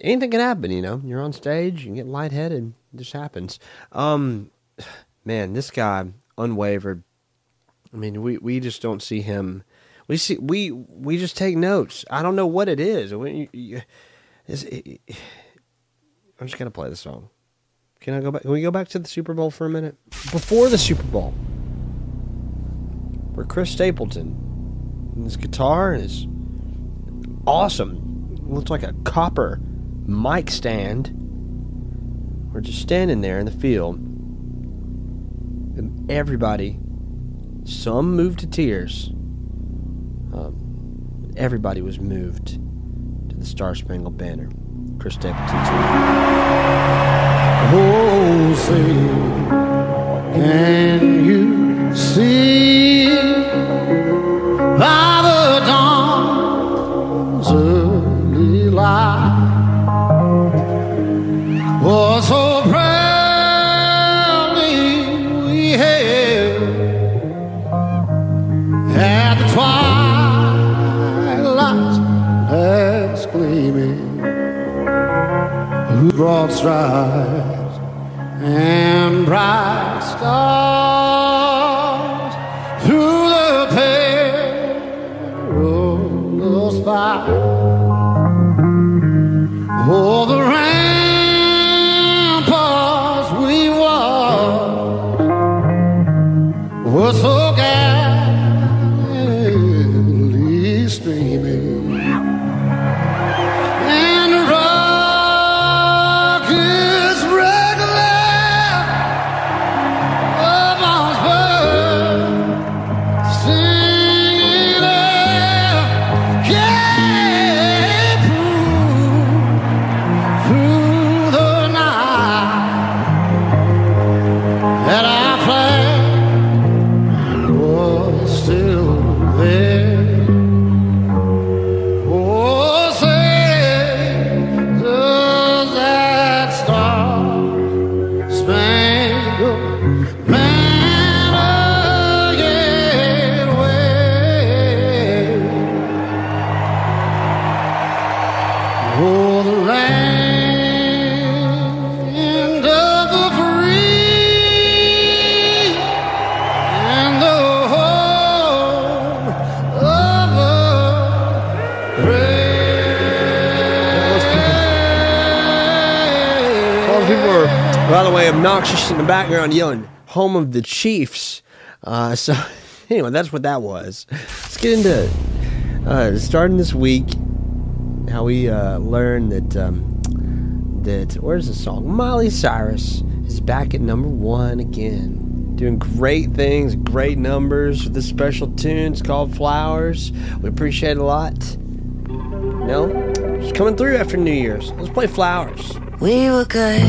anything can happen, you know. You're on stage, you can get lightheaded. It just happens. Man, this guy unwavered. I mean, we just don't see him. We just take notes. I don't know what it is. I'm just gonna play the song. Can I go back? Can we go back to the Super Bowl for a minute? Before the Super Bowl, where Chris Stapleton and his guitar and his awesome, looks like a copper mic stand, we're just standing there in the field, and everybody, some moved to tears. Everybody was moved to the Star Spangled Banner. Chris Stapleton's Oh, say, can you see by the dawn's early light was so broad stripes and bright stars through the perilous fight. Oh, the ramparts we walked were so gallantly streaming. By the way, obnoxious in the background yelling, home of the Chiefs. So anyway, that's what that was. Let's get into starting this week, how we learned that, where's the song? Miley Cyrus is back at #1 again. Doing great things, great numbers with this special tune. It's called Flowers. We appreciate it a lot. No? She's coming through after New Year's. Let's play Flowers. We were good.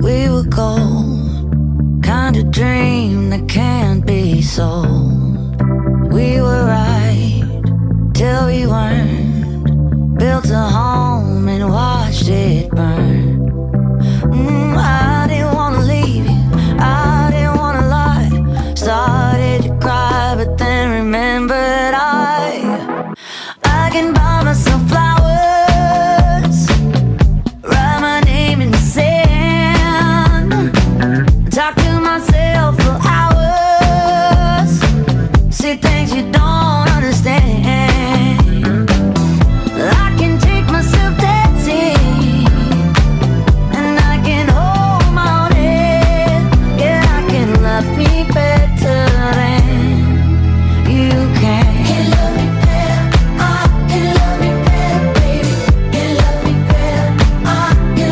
We were gold, kind of dream that can't be sold. We were right till we weren't, built a home and watched it burn. I didn't want to leave you, I didn't want to lie. Started to cry but then remembered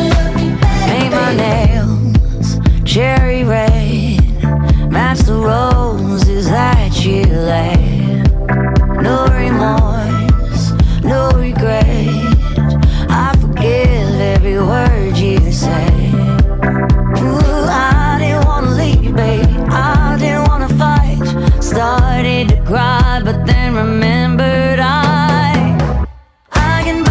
I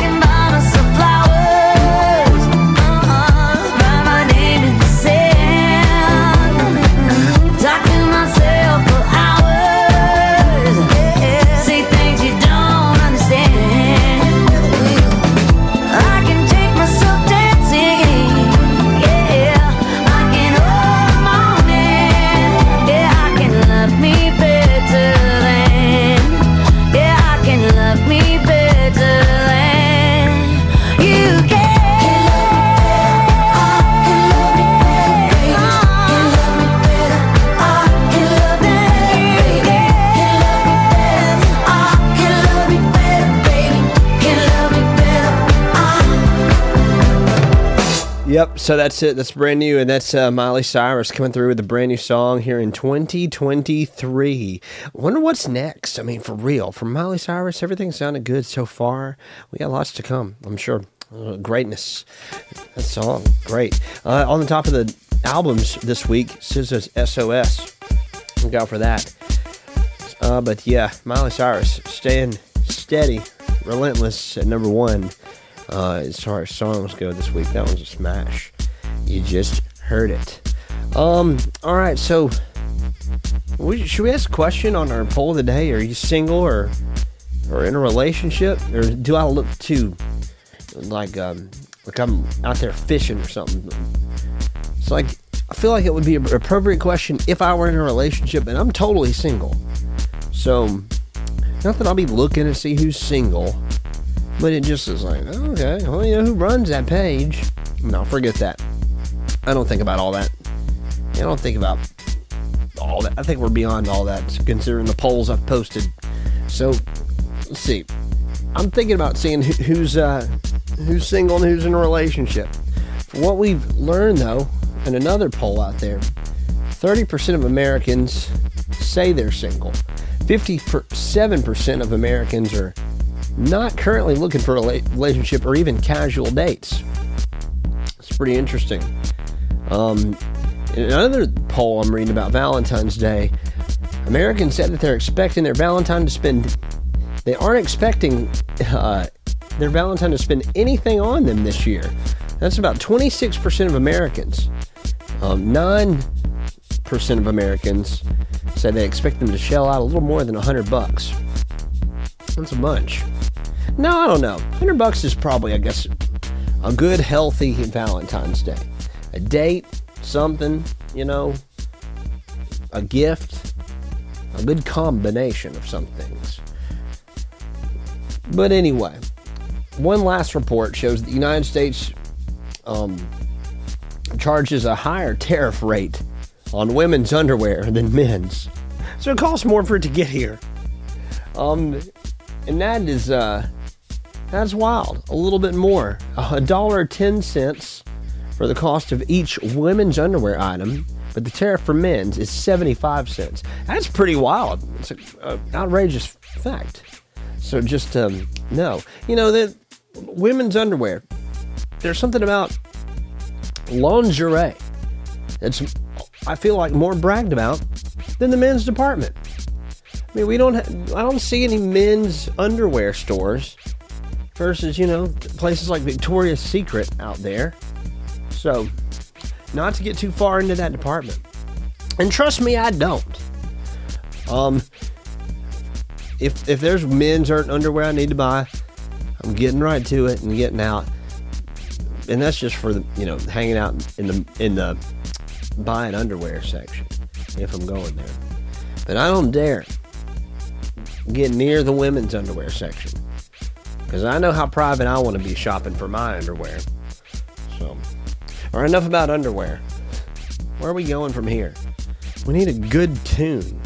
can buy myself flowers. Yep, so that's it. That's brand new, and that's Miley Cyrus coming through with a brand new song here in 2023. Wonder what's next. I mean, for real, from Miley Cyrus, everything sounded good so far. We got lots to come, I'm sure. Greatness. That song, great. On the top of the albums this week, SZA's SOS. Look out for that. But yeah, Miley Cyrus staying steady, relentless at number one. As far as songs go this week, that one's a smash. You just heard it. Alright, so should we ask a question on our poll of the day? Are you single or in a relationship? Or do I look too like I'm out there fishing or something? It's like, I feel like it would be an appropriate question if I were in a relationship, and I'm totally single. So, not that I'll be looking to see who's single, but it just is like, okay, well, you know who runs that page? No, forget that. I don't think about all that. I don't think about all that. I think we're beyond all that, considering the polls I've posted. So, let's see. I'm thinking about seeing who's single and who's in a relationship. For what we've learned, though, in another poll out there, 30% of Americans say they're single. 57% of Americans are not currently looking for a relationship or even casual dates. It's pretty interesting. In another poll I'm reading about Valentine's Day, Americans said that they aren't expecting their Valentine to spend anything on them this year. That's about 26% of Americans. 9% of Americans said they expect them to shell out a little more than $100. That's a bunch. No, I don't know. $100 is probably, I guess, a good, healthy Valentine's Day. A date, something, you know, a gift, a good combination of some things. But anyway, one last report shows that the United States charges a higher tariff rate on women's underwear than men's. So it costs more for it to get here. And that's wild. A little bit more. $1.10 for the cost of each women's underwear item, but the tariff for men's is 75 cents. That's pretty wild. It's an outrageous fact. So just, no. You know, the women's underwear, there's something about lingerie that's, I feel like, more bragged about than the men's department. I mean, I don't see any men's underwear stores versus, you know, places like Victoria's Secret out there. So, not to get too far into that department. And trust me, I don't. If there's men's underwear I need to buy, I'm getting right to it and getting out. And that's just for the, you know, hanging out in the buying underwear section if I'm going there. But I don't dare get near the women's underwear section, because I know how private I want to be shopping for my underwear. So, alright, enough about underwear. Where are we going from here? We need a good tune,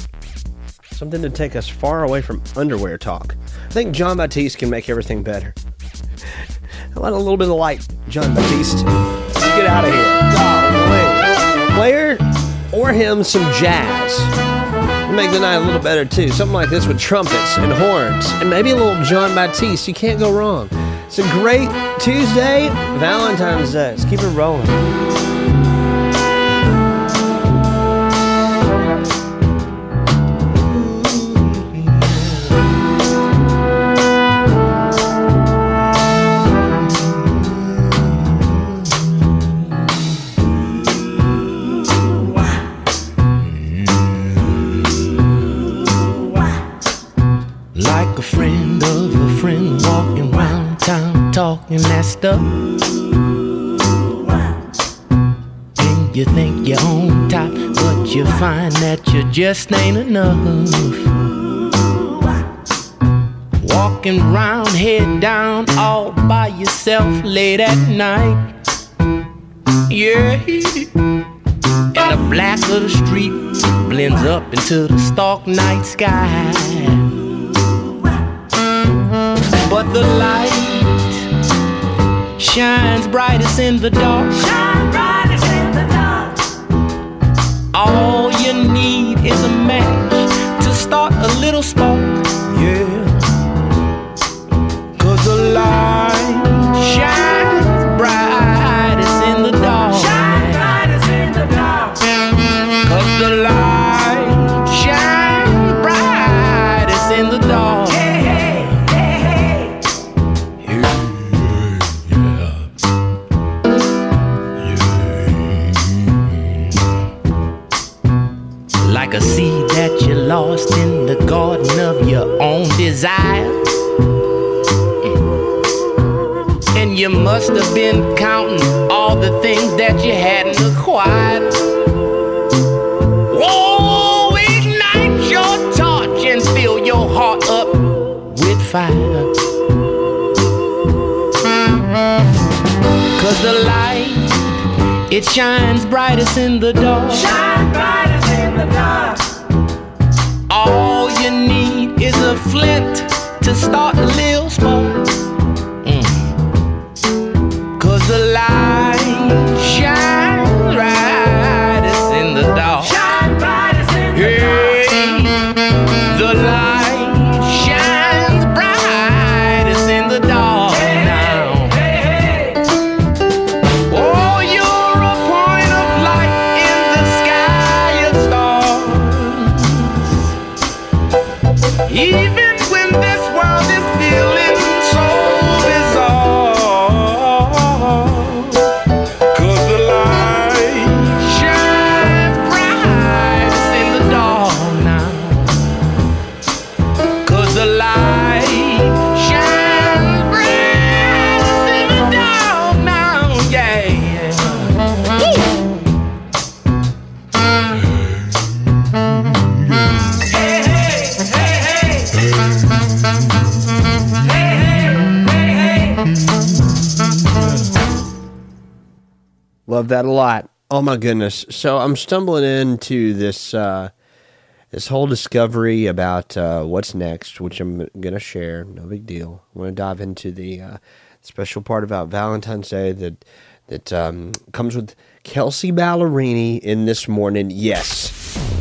something to take us far away from underwear talk. I think John Batiste can make everything better. I want a little bit of light, John Batiste. Let's get out of here. Player or him some jazz. Make the night a little better too. Something like this with trumpets and horns and maybe a little John Batiste. You can't go wrong. It's a great Tuesday, Valentine's Day. Let's keep it rolling. Talking that stuff, and you think you're on top, but you find that you just ain't enough. Walking round head down all by yourself late at night, yeah. And the black of the street blends up into the stark night sky, but the light shines brightest in the dark. All you need is a match to start a little spark, yeah. 'Cause the light shines brightest in the dark. Shine brightest in the dark. 'Cause the light shines brightest in the dark. Hey, hey, hey, hey. Yeah. Like a seed that you lost in the garden of your own desire. You must have been counting all the things that you hadn't acquired. Whoa, ignite your torch and fill your heart up with fire. 'Cause the light, it shines brightest in the dark. Shine brightest in the dark. All you need is a flint to start a little spark. The light shines brightest in the dark. Shine brightest in the dark. Hey, the light shines brightest in the dark now. Hey, hey, hey. Oh, you're a point of light in the sky of stars. Even when this world is feeling so bizarre. Love that a lot. Oh my goodness. So I'm stumbling into this this whole discovery about what's next, which I'm going to share. No big deal. I want to dive into the special part about Valentine's Day that comes with Kelsea Ballerini in This Morning. Yes,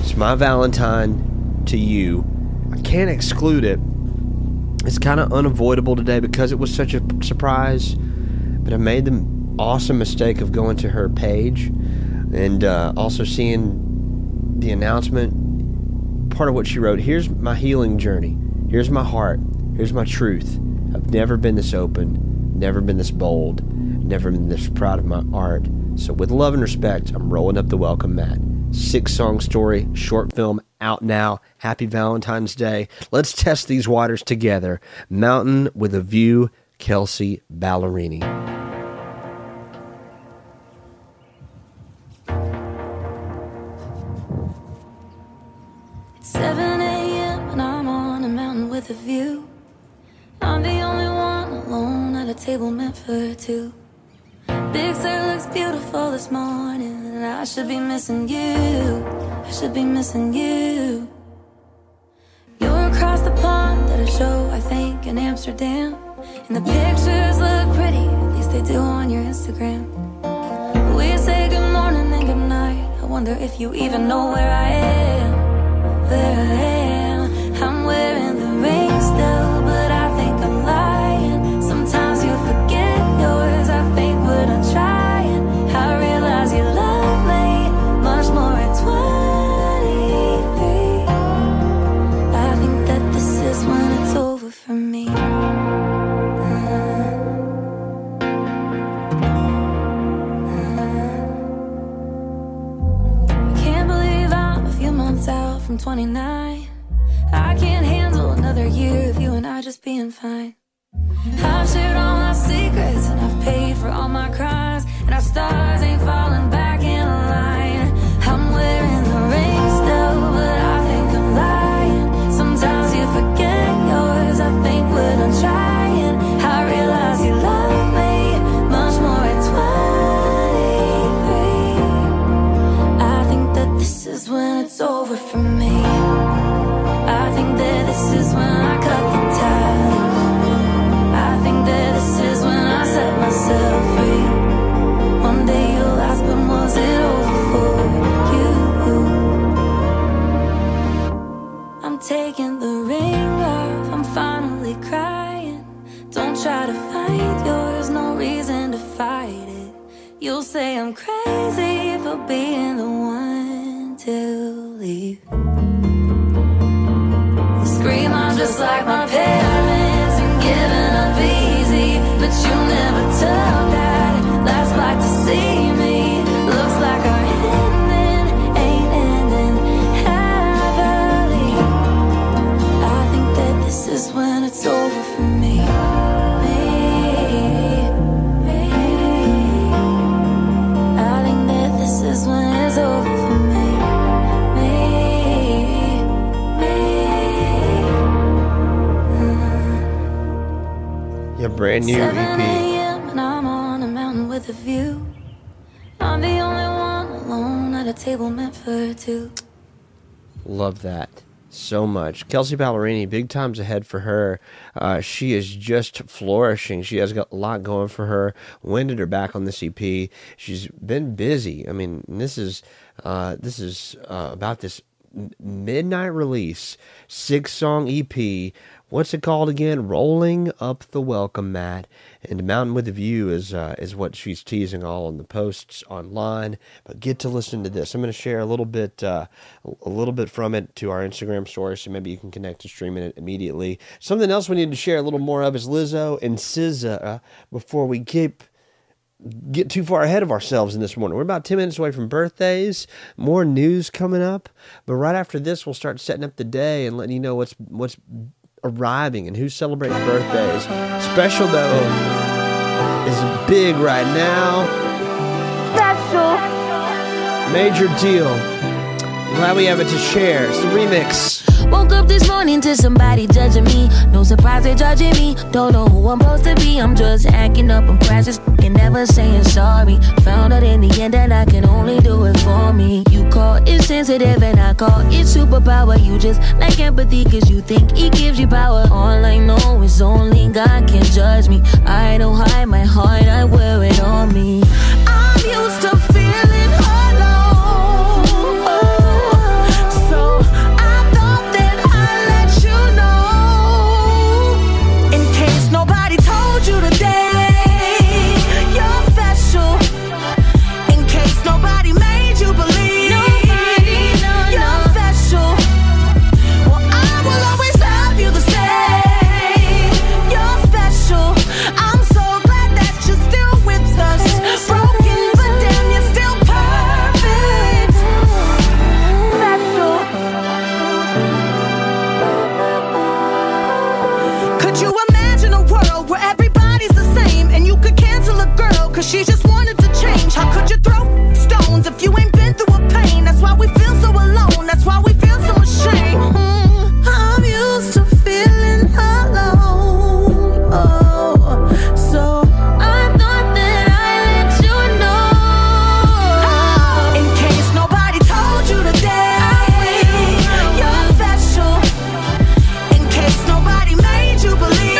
it's my Valentine to you. I can't exclude it. It's kind of unavoidable today because it was such a surprise, but I made them awesome mistake of going to her page and also seeing the announcement. Part of what she wrote: here's my healing journey, here's my heart, here's my truth. I've never been this open, never been this bold, never been this proud of my art. So with love and respect, I'm rolling up the welcome mat. 6-song story, short film, out now. Happy Valentine's Day. Let's test these waters together. Mountain with a View, Kelsea Ballerini. With a view, I'm the only one alone at a table meant for two. Big sir looks beautiful this morning, and I should be missing you. I should be missing you. You're across the pond at a show, I think, in Amsterdam. And the pictures look pretty, at least they do on your Instagram. We say good morning and good night. I wonder if you even know where I am. Where I am. I'm wearing the rain still, but I think I'm lying. Sometimes you forget yours, I think what I'm trying. I realize you love me much more at 23. I think that this is when it's over for me. I can't believe I'm a few months out from 29. I can't handle another year of you and I just being fine. I've shared all my secrets and I've paid for all my crimes, and our stars ain't falling back in line. I'm wearing the ring still, but I think I'm lying. Sometimes you forget yours, I think what I'm trying. I realize you love me much more at 23. I think that this is when it's over for me. I think that this is when I cut the ties. I think that this is when I set myself free. One day you'll ask, but was it over for you? taking the ring off, I'm finally crying. Don't try to find yours, no reason to fight it. You'll say I'm crazy for being the one to leave. Scream, I'm just like my parents and giving up easy, but you never tell that. Last like to see me, looks like our ending ain't ending heavily. I think that this is when it's over for me. I think that this is when it's over for me. Your brand new EP. And I'm on a mountain with a view. I'm the only one alone at a table meant for two. Love that so much. Kelsea Ballerini, big times ahead for her. She is just flourishing. She has got a lot going for her. Winded her back on this EP. She's been busy. I mean, this is about this midnight release, 6-song EP. What's it called again? Rolling Up the Welcome Mat. And Mountain with a View is what she's teasing all on the posts online. But get to listen to this. I'm going to share a little bit from it to our Instagram story, so maybe you can connect to streaming it immediately. Something else we need to share a little more of is Lizzo and SZA before we get too far ahead of ourselves in this morning. We're about 10 minutes away from birthdays. More news coming up. But right after this, we'll start setting up the day and letting you know what's arriving and who's celebrating birthdays. Special, though, is big right now. Special. Major deal. Glad we have it to share. It's the remix. Woke up this morning to somebody judging me. No surprise they're judging me. Don't know who I'm supposed to be. I'm just acting up and crashes and never saying sorry. Found out in the end that I can only do it for me. You call it sensitive and I call it superpower. You just like empathy cause you think it gives you power. All I know is only God can judge me. I don't hide my heart, I wear it on me. I'm used to feeling alone. She just wanted to change. How could you throw stones if you ain't been through a pain? That's why we feel so alone. That's why we feel so ashamed. I'm used to feeling alone. Oh, so I thought that I let you know. In case nobody told you today, you're special. In case nobody made you believe.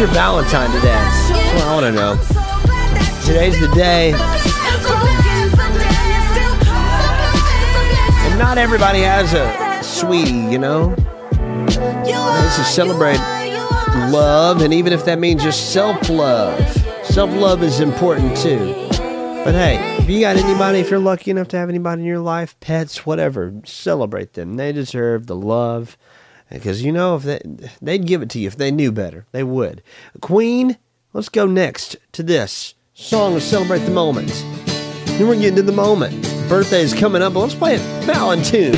Your Valentine today? Well, I want to know. Today's the day. And not everybody has a sweetie, you know? This is celebrate love, and even if that means just self-love. Self-love is important too. But hey, if you got anybody, if you're lucky enough to have anybody in your life, pets, whatever, celebrate them. They deserve the love. Because, you know, if they'd give it to you if they knew better. They would. Queen, let's go next to this song to celebrate the moment. Then we're getting to the moment. Birthday's coming up, but let's play it Valentine.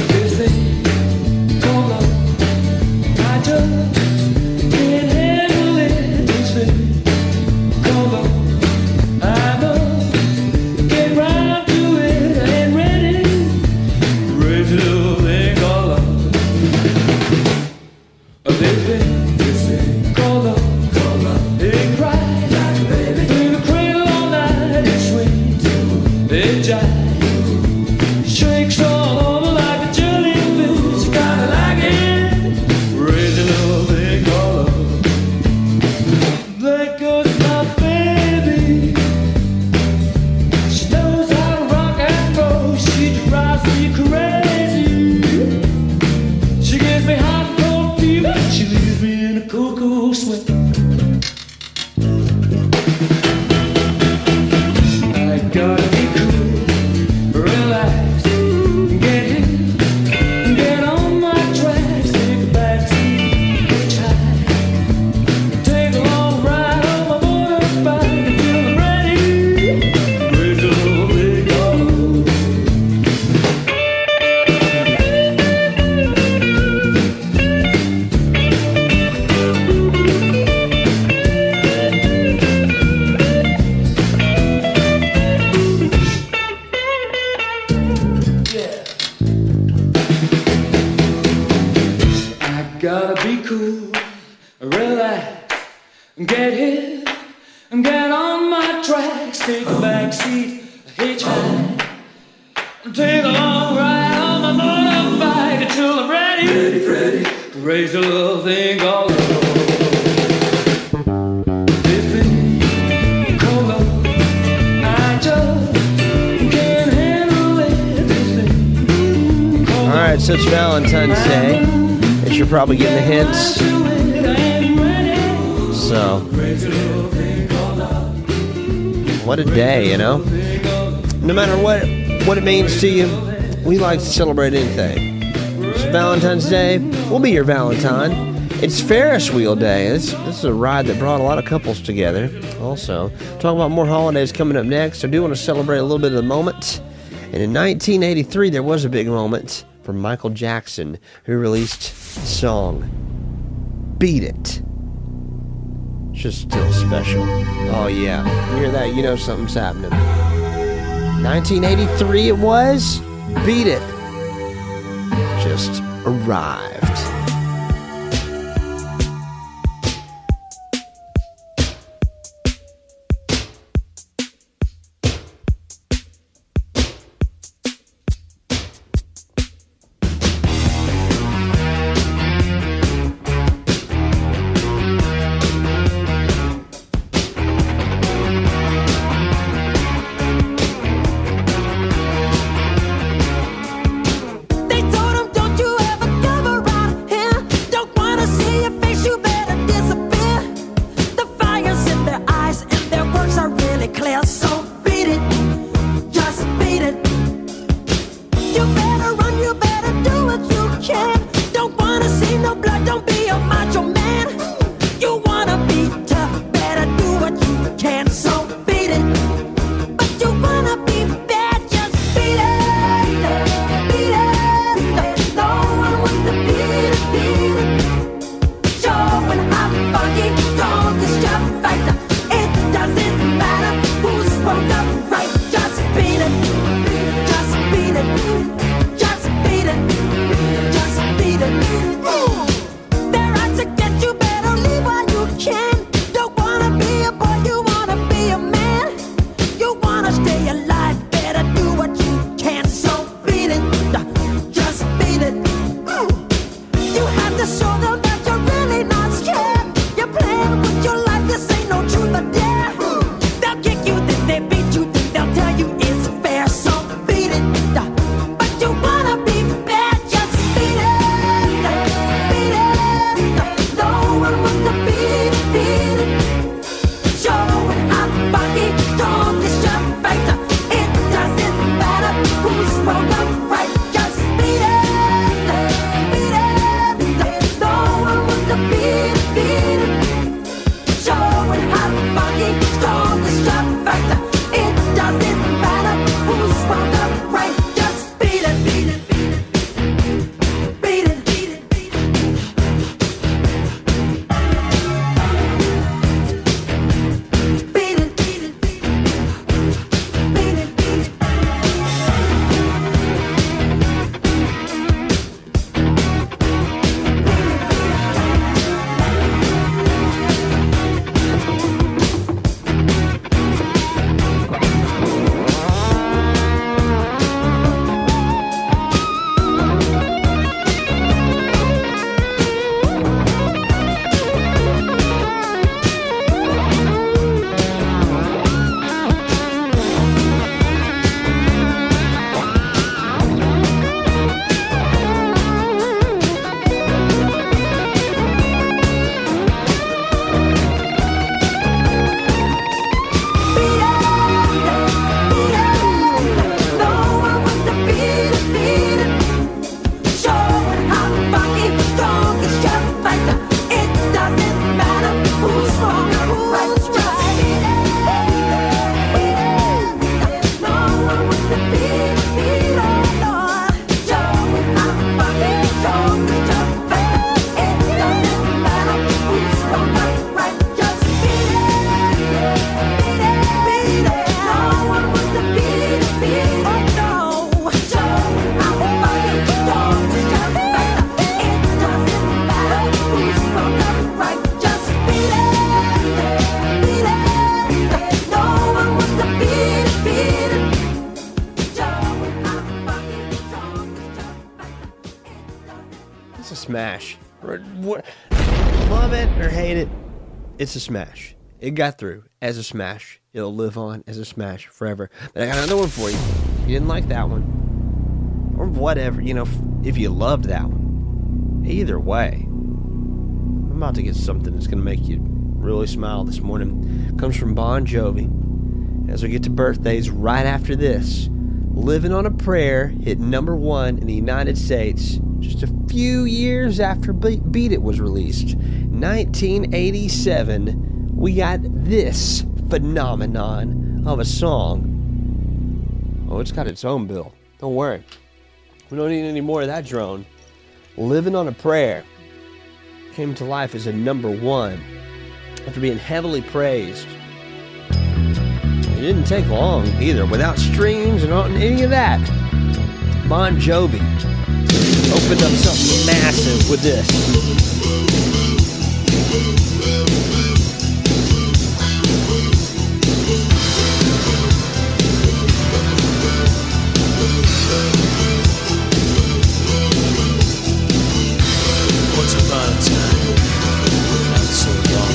Probably getting the hints. So, what a day, you know? No matter what it means to you, we like to celebrate anything. It's Valentine's Day. We'll be your Valentine. It's Ferris Wheel Day. This is a ride that brought a lot of couples together. Also, talk about more holidays coming up next. I do want to celebrate a little bit of the moment. And in 1983, there was a big moment from Michael Jackson, who released the song Beat It. It's just still special. Oh yeah, you hear that, you know something's happening. 1983 it was. Beat It just arrived. They told him, don't you ever give her out. It's a smash. Love it or hate it, it's a smash. It got through as a smash. It'll live on as a smash forever. But I got another one for you. If you didn't like that one, or whatever, you know, if you loved that one, either way, I'm about to get something that's going to make you really smile this morning. It comes from Bon Jovi. As we get to birthdays right after this, Living on a Prayer hit number one in the United States just a few years after Beat It was released. 1987, we got this phenomenon of a song. Oh, it's got its own bill. Don't worry. We don't need any more of that drone. Living on a Prayer came to life as a number one after being heavily praised. It didn't take long either, without streams and any of that. Bon Jovi opened up something massive with this. Once upon a time, not so long.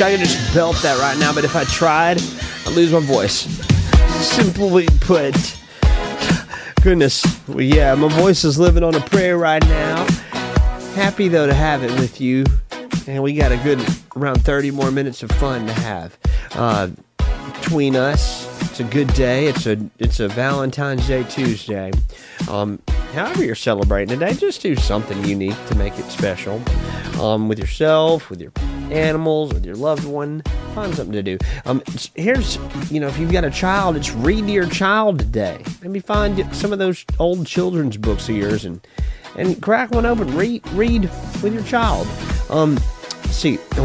I could just belt that right now, but if I tried, I'd lose my voice. Simply put, goodness, well, yeah, my voice is living on a prayer right now. Happy, though, to have it with you. And we got a good around 30 more minutes of fun to have between us. It's a good day. It's a Valentine's Day Tuesday. however you're celebrating today, just do something unique to make it special. With yourself, with your animals, with your loved one, find something to do. Here's, if you've got a child, it's read to your child today. Maybe find some of those old children's books of yours and crack one open. Read with your child. I'll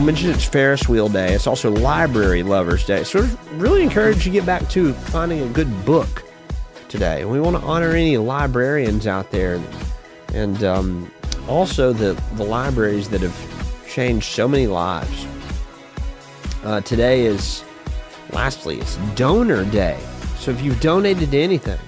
mention it's Ferris Wheel Day. It's also Library Lovers Day. So I really encourage you to get back to finding a good book today. We want to honor any librarians out there, and also the libraries that have changed so many lives. Today is, lastly, it's Donor Day. So if you've donated to anything,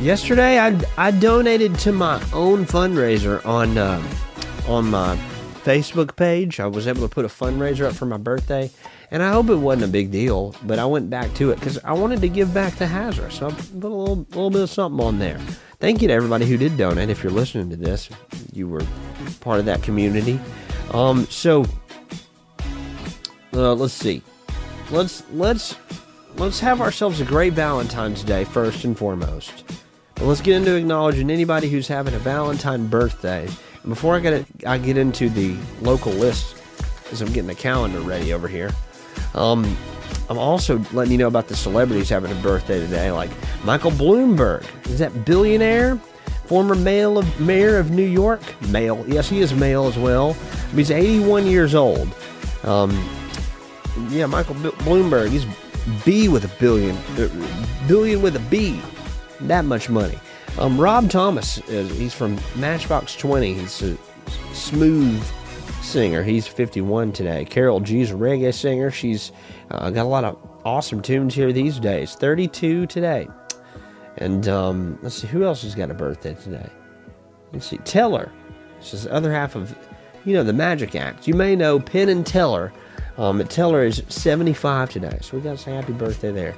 yesterday I donated to my own fundraiser on my Facebook page. I was able to put a fundraiser up for my birthday, and I hope it wasn't a big deal, but I went back to it because I wanted to give back to Hazra, so I put a little bit of something on there. Thank you to everybody who did donate. If you're listening to this, you were part of that community. Let's see. Let's have ourselves a great Valentine's Day first and foremost. But let's get into acknowledging anybody who's having a Valentine birthday. Before I get into the local list, because I'm getting the calendar ready over here, I'm also letting you know about the celebrities having a birthday today, like Michael Bloomberg. Is that billionaire? Former mayor of New York? Male. Yes, he is male as well. He's 81 years old. Michael Bloomberg. He's B with a billion. Billion with a B. That much money. Rob Thomas, he's from Matchbox 20. He's a smooth singer. He's 51 today. Carol G's a reggae singer. She's got a lot of awesome tunes here these days. 32 today. And let's see, who else has got a birthday today? Let's see, Teller. This is the other half of, the Magic Act. You may know Penn and Teller. Teller is 75 today, so we got some happy birthday there.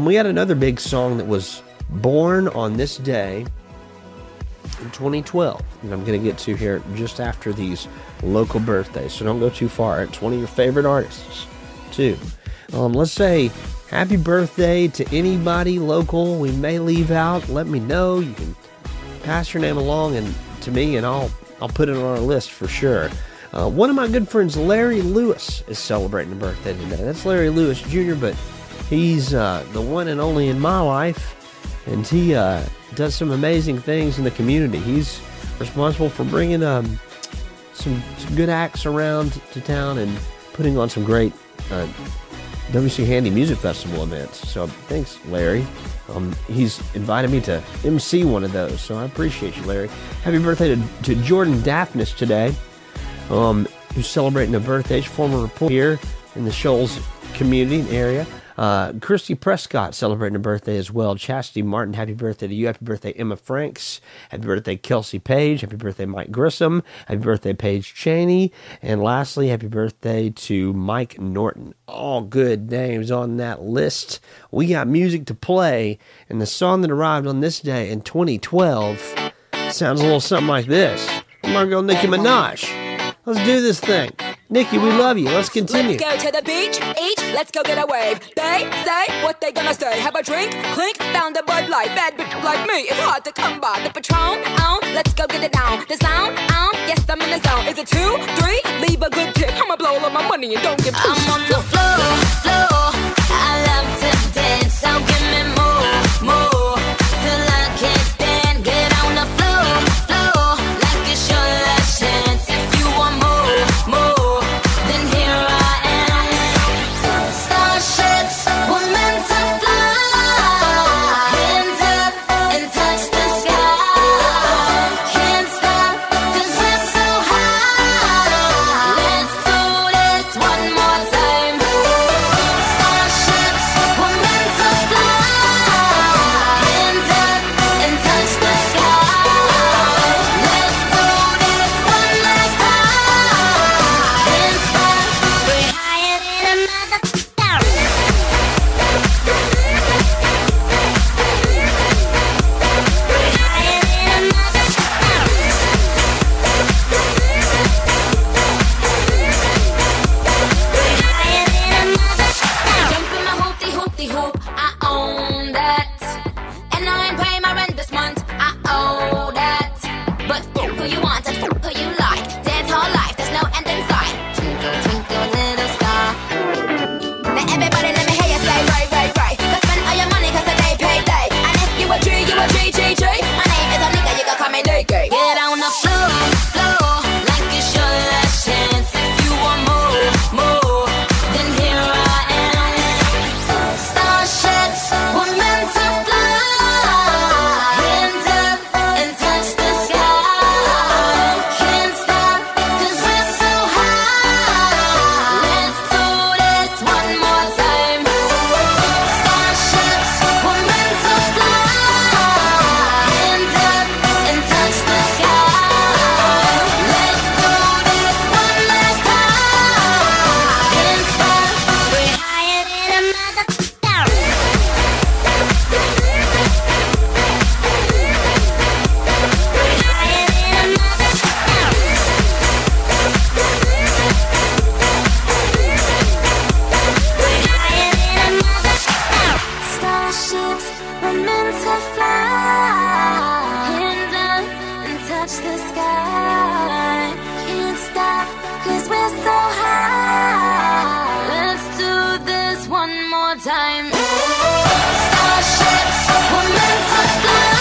We got another big song that was born on this day in 2012, and I'm going to get to here just after these local birthdays, so don't go too far. It's one of your favorite artists, too. Let's say happy birthday to anybody local we may leave out. Let me know. You can pass your name along and to me, and I'll put it on our list for sure. One of my good friends, Larry Lewis, is celebrating a birthday today. That's Larry Lewis Jr., but he's the one and only in my life. And he does some amazing things in the community. He's responsible for bringing some good acts around to town and putting on some great WC Handy Music Festival events. So thanks, Larry. He's invited me to MC one of those, so I appreciate you, Larry. Happy birthday to Jordan Daphnis today, who's celebrating a birthday. He's a former reporter here in the Shoals community and area. Christy Prescott celebrating a birthday as well. Chastity Martin, happy birthday to you. Happy birthday, Emma Franks. Happy birthday, Kelsey Page. Happy birthday, Mike Grissom. Happy birthday, Paige Cheney. And lastly, happy birthday to Mike Norton. All good names on that list. We got music to play, and the song that arrived on this day in 2012 sounds a little something like this. I'm gonna go Nicki Minaj. Let's do this thing. Nicki, we love you. Let's continue. Let's go to the beach, eat, let's go get a wave. They say what they gonna say. Have a drink, clink, found a Bud Light. Bad bitch like me, it's hard to come by. The Patron, on, let's go get it down. The sound, on, yes, I'm in the zone. Is it 2, 3? Leave a good tip. I'ma blow all of my money and don't give a shit. I'm on the floor. I love to dance, so give me more. Till I can't stand, get on the floor. Like it's your last chance. If you want more. want and who you like. Dance all life, there's no end in sight. Twinkle, twinkle, little star. Now everybody let me hear you say, right, right, right. Go spend all your money cause today payday. And if you a G, G, G. My name is a nigga, you gon' call me nigga. Get on the floor, floor. Like it's your last chance. If you want more, more, then here I am. Starships were meant to fly. Hands up and touch the sky. Can't stop, cause we're so high. Let's do this one more time. Starships were meant to fly.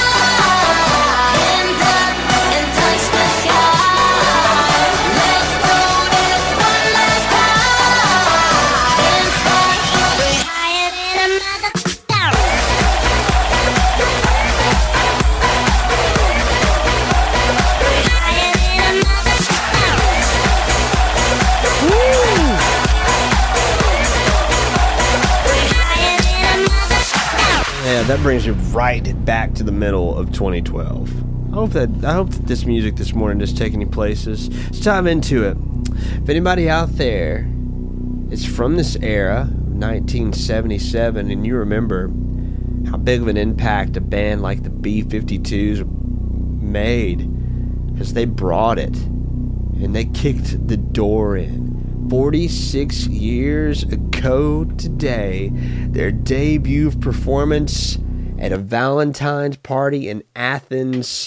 Hands up and touch the sky. Let's do this one last time. Can't stop, we're higher than a motherfucker. Starships were meant to fly. Hands up and touch the sky. Can't stop, cause we're so high. Let's do this one more time. Starships were meant to fly. Hands up and touch the sky. Let's do this one last time. Can't stop, we're higher than a motherfucker. Yeah, that brings you right back to the middle of 2012. I hope that this music this morning does take any places. Let's dive into it. If anybody out there is from this era, 1977, and you remember how big of an impact a band like the B-52s made, because they brought it and they kicked the door in. 46 years ago today, their debut performance at a Valentine's party in Athens,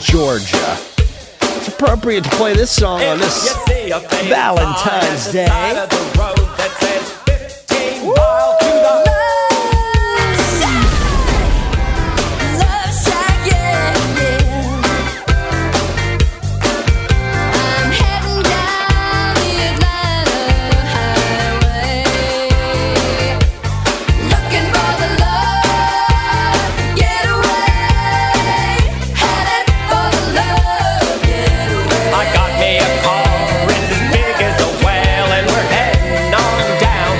Georgia. It's appropriate to play this song on this Valentine's Day. Love shot, yeah. I'm heading down the Atlanta highway, looking for the love, get away. Headed for the love, get away. I got me a car, it's as big as a whale, and we're heading on down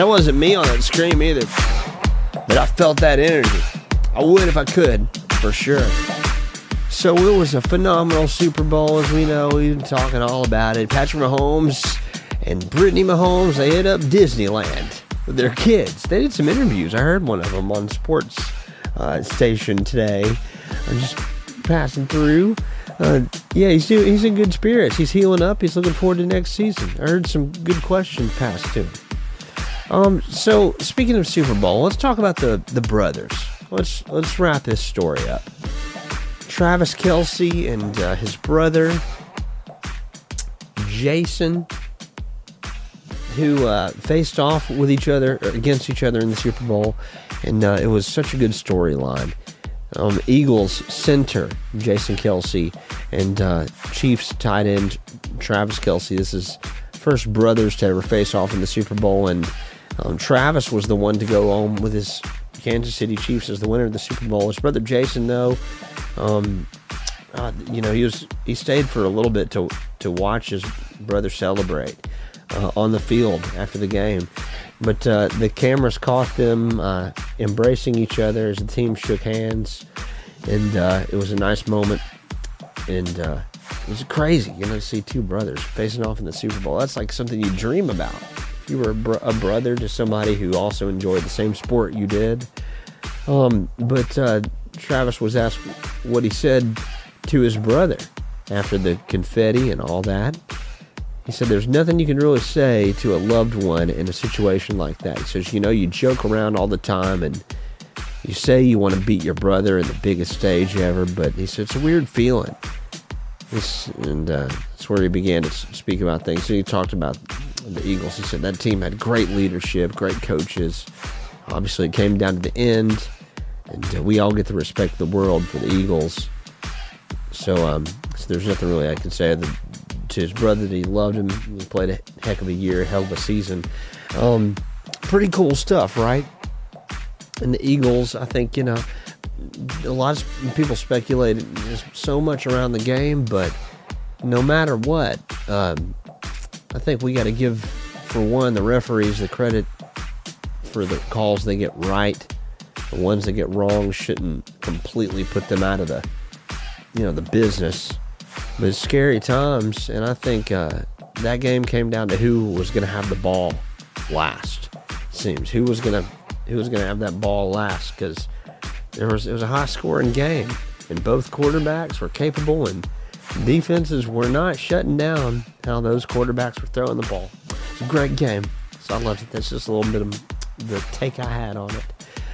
That wasn't me on that scream either, but I felt that energy. I would if I could, for sure. So it was a phenomenal Super Bowl, as we know. We've been talking all about it. Patrick Mahomes and Brittany Mahomes, they hit up Disneyland with their kids. They did some interviews. I heard one of them on sports station today. I'm just passing through. Yeah, he's in good spirits. He's healing up. He's looking forward to next season. I heard some good questions passed to him. So speaking of Super Bowl, let's talk about the brothers. Let's wrap this story up. Travis Kelce and his brother Jason, who faced off with each other against each other in the Super Bowl, and it was such a good storyline. Eagles center Jason Kelce and Chiefs tight end Travis Kelce. This is first brothers to ever face off in the Super Bowl, and Travis was the one to go home with his Kansas City Chiefs as the winner of the Super Bowl. His brother Jason, though, he stayed for a little bit to watch his brother celebrate on the field after the game. But the cameras caught them embracing each other as the team shook hands, and it was a nice moment. And it was crazy, to see two brothers facing off in the Super Bowl. That's like something you dream about. If you were a brother to somebody who also enjoyed the same sport you did. But Travis was asked what he said to his brother after the confetti and all that. He said, there's nothing you can really say to a loved one in a situation like that. He says, you joke around all the time and you say you want to beat your brother in the biggest stage ever, but he said, it's a weird feeling. And that's where he began to speak about things. So he talked about the Eagles. He said that team had great leadership, great coaches. Obviously, it came down to the end, and we all get the respect of the world for the Eagles. So there's nothing really I can say to his brother that he loved him. He played a heck of a year, hell of a season. Pretty cool stuff, right? And the Eagles, I think, a lot of people speculated there's so much around the game, but no matter what, I think we got to give, for one, the referees the credit for the calls they get right. The ones that get wrong shouldn't completely put them out of the, the business. But it's scary times, and I think that game came down to who was going to have the ball last. It seems who was going to have that ball last, because it was a high-scoring game, and both quarterbacks were capable, and defenses were not shutting down how those quarterbacks were throwing the ball. It's a great game, so I loved it. That's just a little bit of the take I had on it.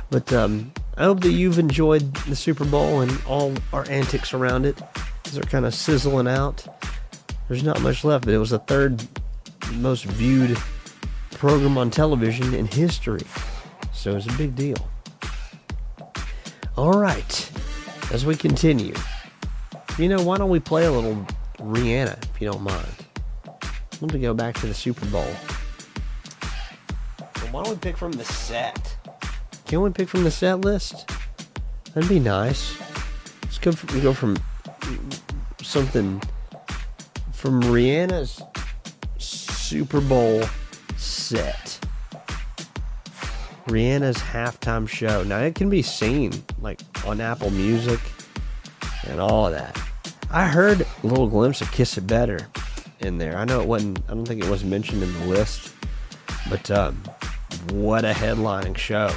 But I hope that you've enjoyed the Super Bowl and all our antics around it. They're kind of sizzling out. There's not much left, but it was the third most viewed program on television in history. So it's a big deal. All right, as we continue, why don't we play a little Rihanna, if you don't mind? I'm going to go back to the Super Bowl. Well, why don't we pick from the set? Can we pick from the set list? That'd be nice. Let's go from something from Rihanna's Super Bowl set. Rihanna's halftime show. Now, it can be seen like on Apple Music and all of that. I heard a little glimpse of Kiss It Better in there. I don't think it was mentioned in the list, but what a headlining show.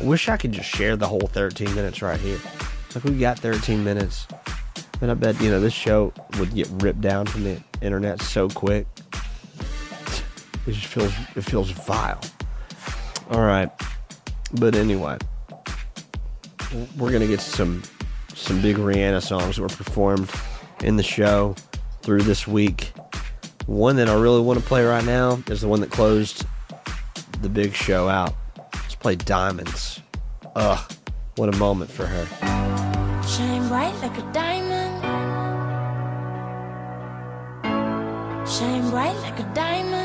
I wish I could just share the whole 13 minutes right here. It's like we got 13 minutes. And I bet, this show would get ripped down from the internet so quick. It just feels vile. All right. But anyway, we're going to get some big Rihanna songs that were performed in the show through this week. One that I really want to play right now is the one that closed the big show out. Let's play Diamonds. Ugh, what a moment for her. Shine bright like a diamond. Shine bright like a diamond.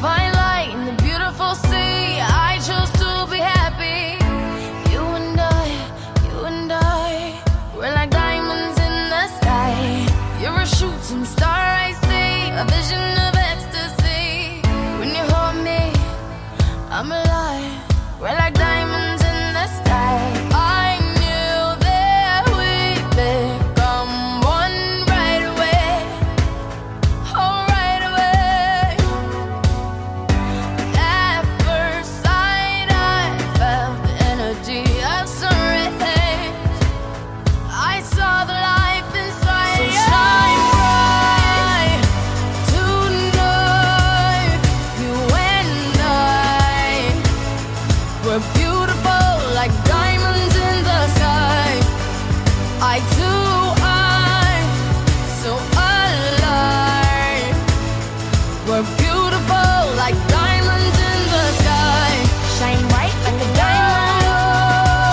Fine light in the beautiful sea. I chose to be happy. You and I, we're like diamonds in the sky. You're a shooting star I see, a vision of it. I'm alive. We're like diamonds in the sky. I knew that we'd become one right away. Oh, right away. At first sight, I felt the energy of surrender. I saw the life inside. So shine bright tonight. You and I were beautiful like diamonds in the sky. I too am so alive. We're beautiful like diamonds in the sky. Shine bright like a diamond.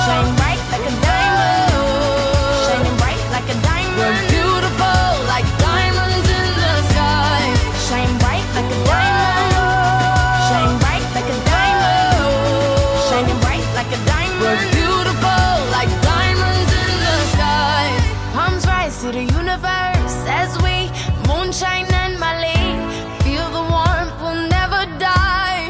Shine bright like a diamond. Shining bright like a diamond. We're beautiful like diamonds in the sky. Shine bright like a diamond. Shine bright like a diamond. Shining bright like a diamond. We're beautiful like diamonds in the sky. Palms rise to the universe as we moonshine and Mali. Feel the warmth, we'll never die.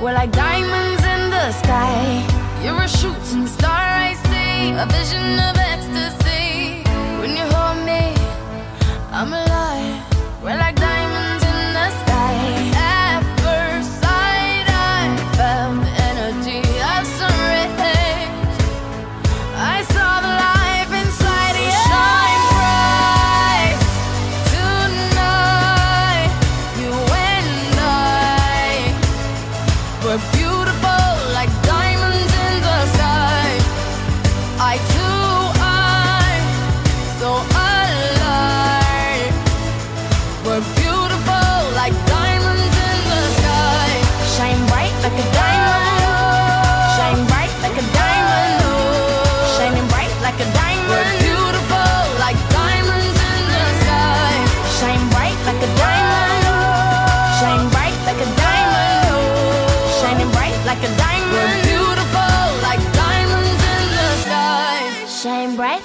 We're like diamonds in the sky. You're a shooting star, I see. A vision of ecstasy. When you hold me, I'm alive. We're like diamonds in the sky. At first sight, I felt the energy of surrender. I saw the life inside of you. Shine bright tonight. You and I were beautiful like diamonds in the sky. I too am so alive. We're beautiful like diamonds in the sky. Shine bright like a diamond. Shine bright like a diamond. Shining bright like a diamond. We're beautiful like diamonds in the sky. Shine bright like a diamond. Shine bright like a diamond. Shining bright like a diamond. We're beautiful like diamonds in the sky. Shine bright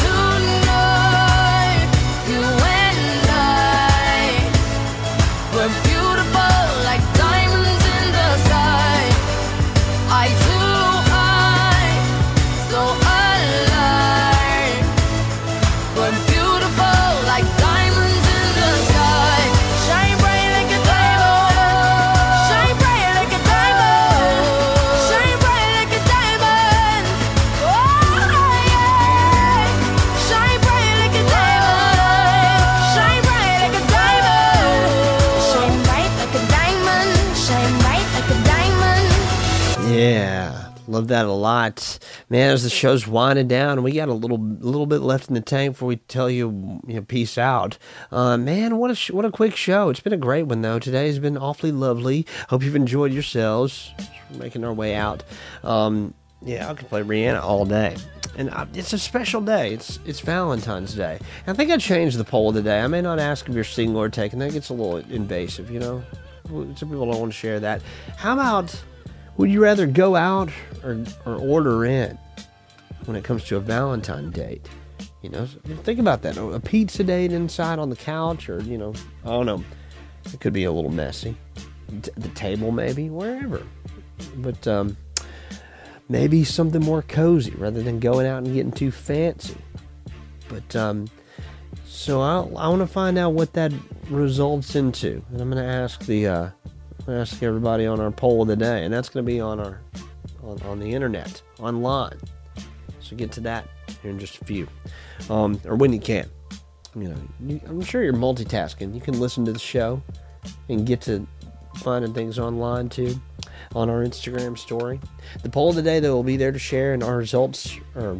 tonight. You and I were beautiful like diamonds in the sky. I too am so alive. We're beautiful like diamonds in the sky. Shine bright like a diamond. Shine bright like a diamond. Shine bright like a diamond. Oh yeah. Shine bright like a diamond. Shine bright like a diamond. Shine bright like a diamond. Shine bright like a diamond. Yeah, love that a lot, man. As the show's winding down, we got a little bit left in the tank before we tell you, peace out. Man, what a quick show! It's been a great one though. Today's been awfully lovely. Hope you've enjoyed yourselves. We're making our way out. Yeah, I could play Rihanna all day, and it's a special day. It's Valentine's Day. I think I changed the poll today. I may not ask if you're single or taken. That gets a little invasive, Some people don't want to share that. How about? Would you rather go out or order in when it comes to a Valentine date? Think about that. A pizza date inside on the couch or, I don't know. It could be a little messy. The table maybe, wherever. But maybe something more cozy rather than going out and getting too fancy. But so I want to find out what that results into. And I'm going to ask the... ask everybody on our poll of the day, and that's going to be on the internet, online. So get to that here in just a few, or when you can. I'm sure you're multitasking. You can listen to the show and get to finding things online too, on our Instagram story. The poll of the day, though, will be there to share, and our results are.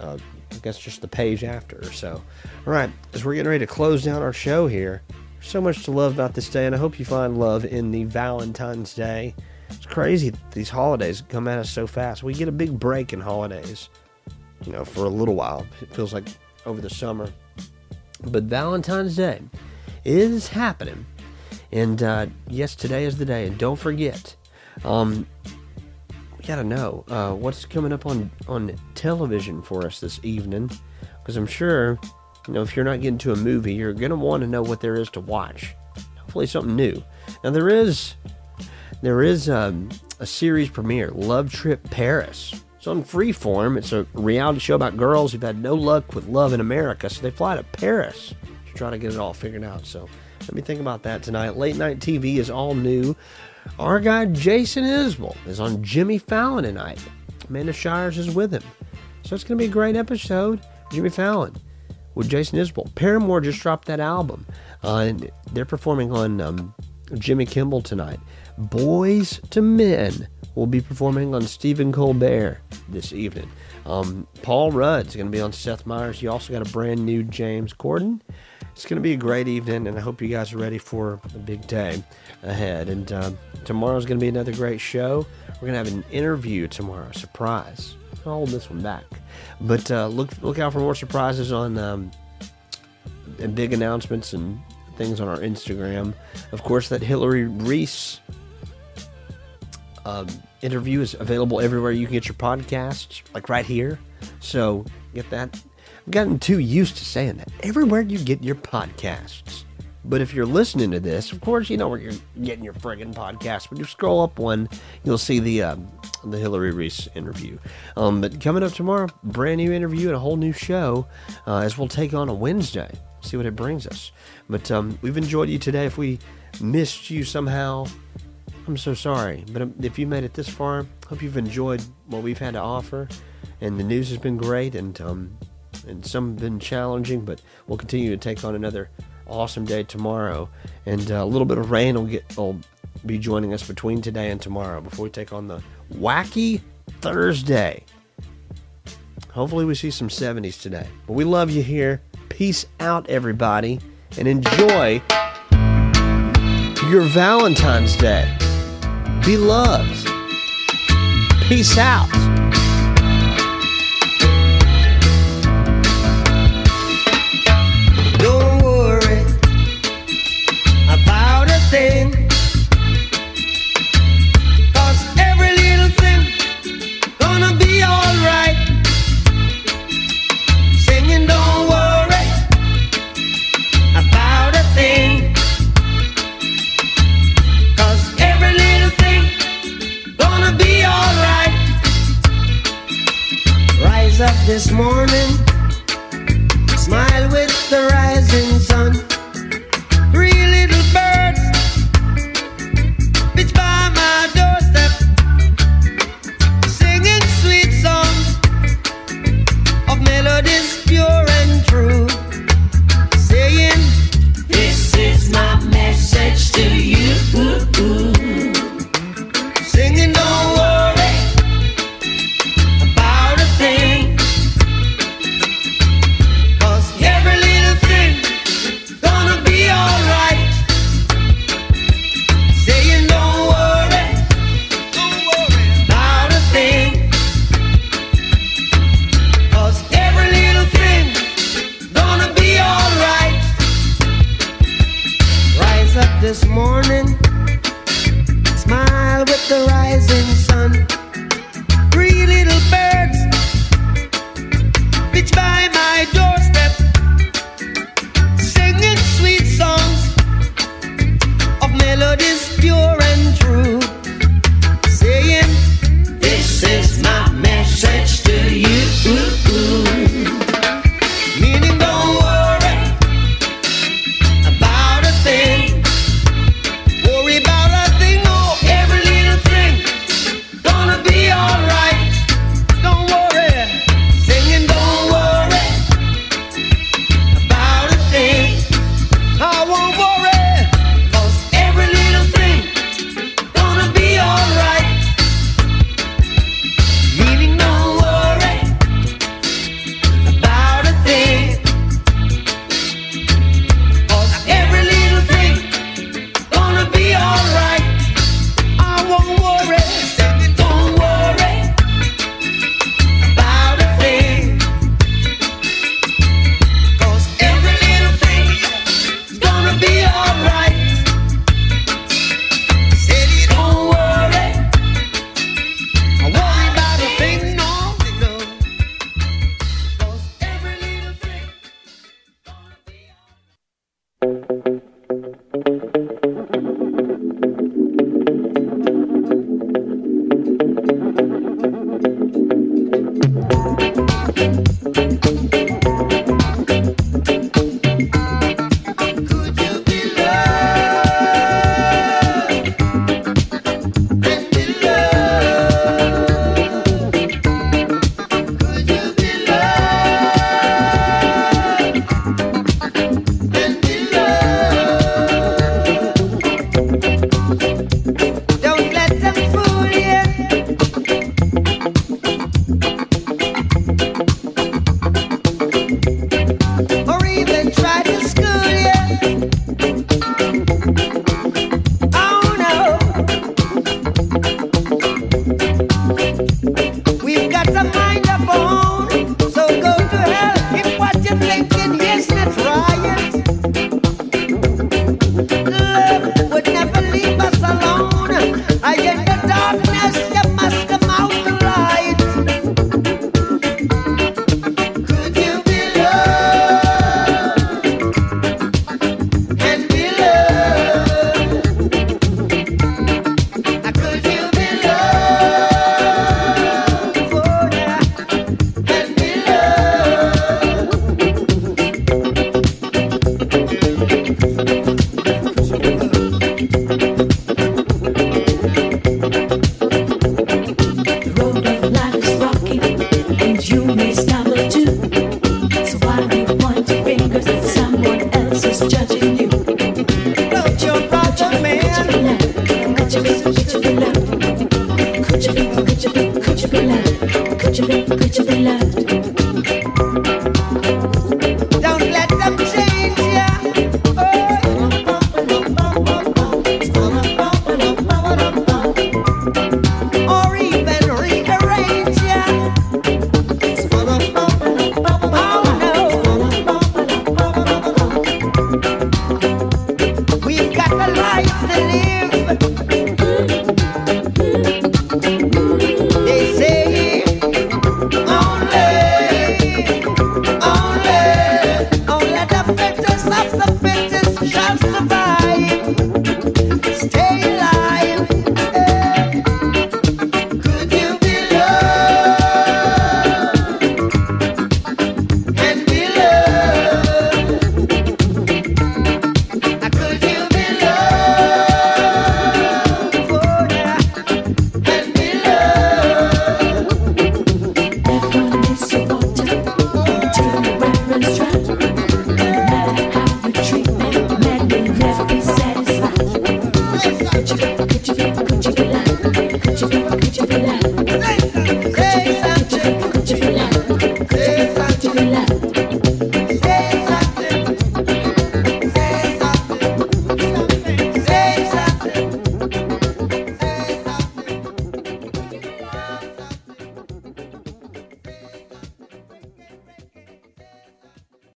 I guess just the page after. Or so, all right, as we're getting ready to close down our show here. So much to love about this day, and I hope you find love in the Valentine's Day. It's crazy that these holidays come at us so fast. We get a big break in holidays, for a little while. It feels like over the summer. But Valentine's Day is happening. And yes, today is the day. And don't forget, gotta know what's coming up on television for us this evening, because I'm sure, you know, if you're not getting to a movie, you're gonna want to know what there is to watch. Hopefully something new. Now there is a series premiere, Love Trip Paris. It's on Freeform. It's a reality show about girls who've had no luck with love in America, so they fly to Paris to try to get it all figured out. So let me think about that tonight. Late night TV is all new. Our guy Jason Isbell is on Jimmy Fallon tonight. Amanda Shires is with him. So it's going to be a great episode. Jimmy Fallon with Jason Isbell. Paramore just dropped that album. And they're performing on Jimmy Kimmel tonight. Boyz II Men will be performing on Stephen Colbert this evening. Paul Rudd's going to be on Seth Meyers. You also got a brand new James Corden. It's going to be a great evening, and I hope you guys are ready for a big day ahead. And tomorrow's going to be another great show. We're going to have an interview tomorrow, surprise. I'll hold this one back. But look out for more surprises on and big announcements and things on our Instagram. Of course, that Hillary Reese interview is available everywhere you can get your podcasts, like right here. So get that. I've gotten too used to saying that. Everywhere you get your podcasts. But if you're listening to this, of course, you know where you're getting your friggin' podcasts. When you scroll up one, you'll see the Hillary Reese interview. But coming up tomorrow, brand new interview and a whole new show as we'll take on a Wednesday. See what it brings us. But we've enjoyed you today. If we missed you somehow, I'm so sorry. But if you made it this far, hope you've enjoyed what we've had to offer. And the news has been great. And some have been challenging, but we'll continue to take on another awesome day tomorrow. And a little bit of rain will be joining us between today and tomorrow before we take on the wacky Thursday. Hopefully we see some 70s today. But we love you here. Peace out, everybody. And enjoy your Valentine's Day. Be loved. Peace out. Thing. 'Cause every little thing gonna be alright. Singing, don't worry about a thing. 'Cause every little thing gonna be alright. Rise up this morning, smile with the rising sun. Three little birds pitch by my doorstep, singing sweet songs of melodies pure and true, saying, this is my message to you. Singing, don't worry about a thing. 'Cause every They say, oh.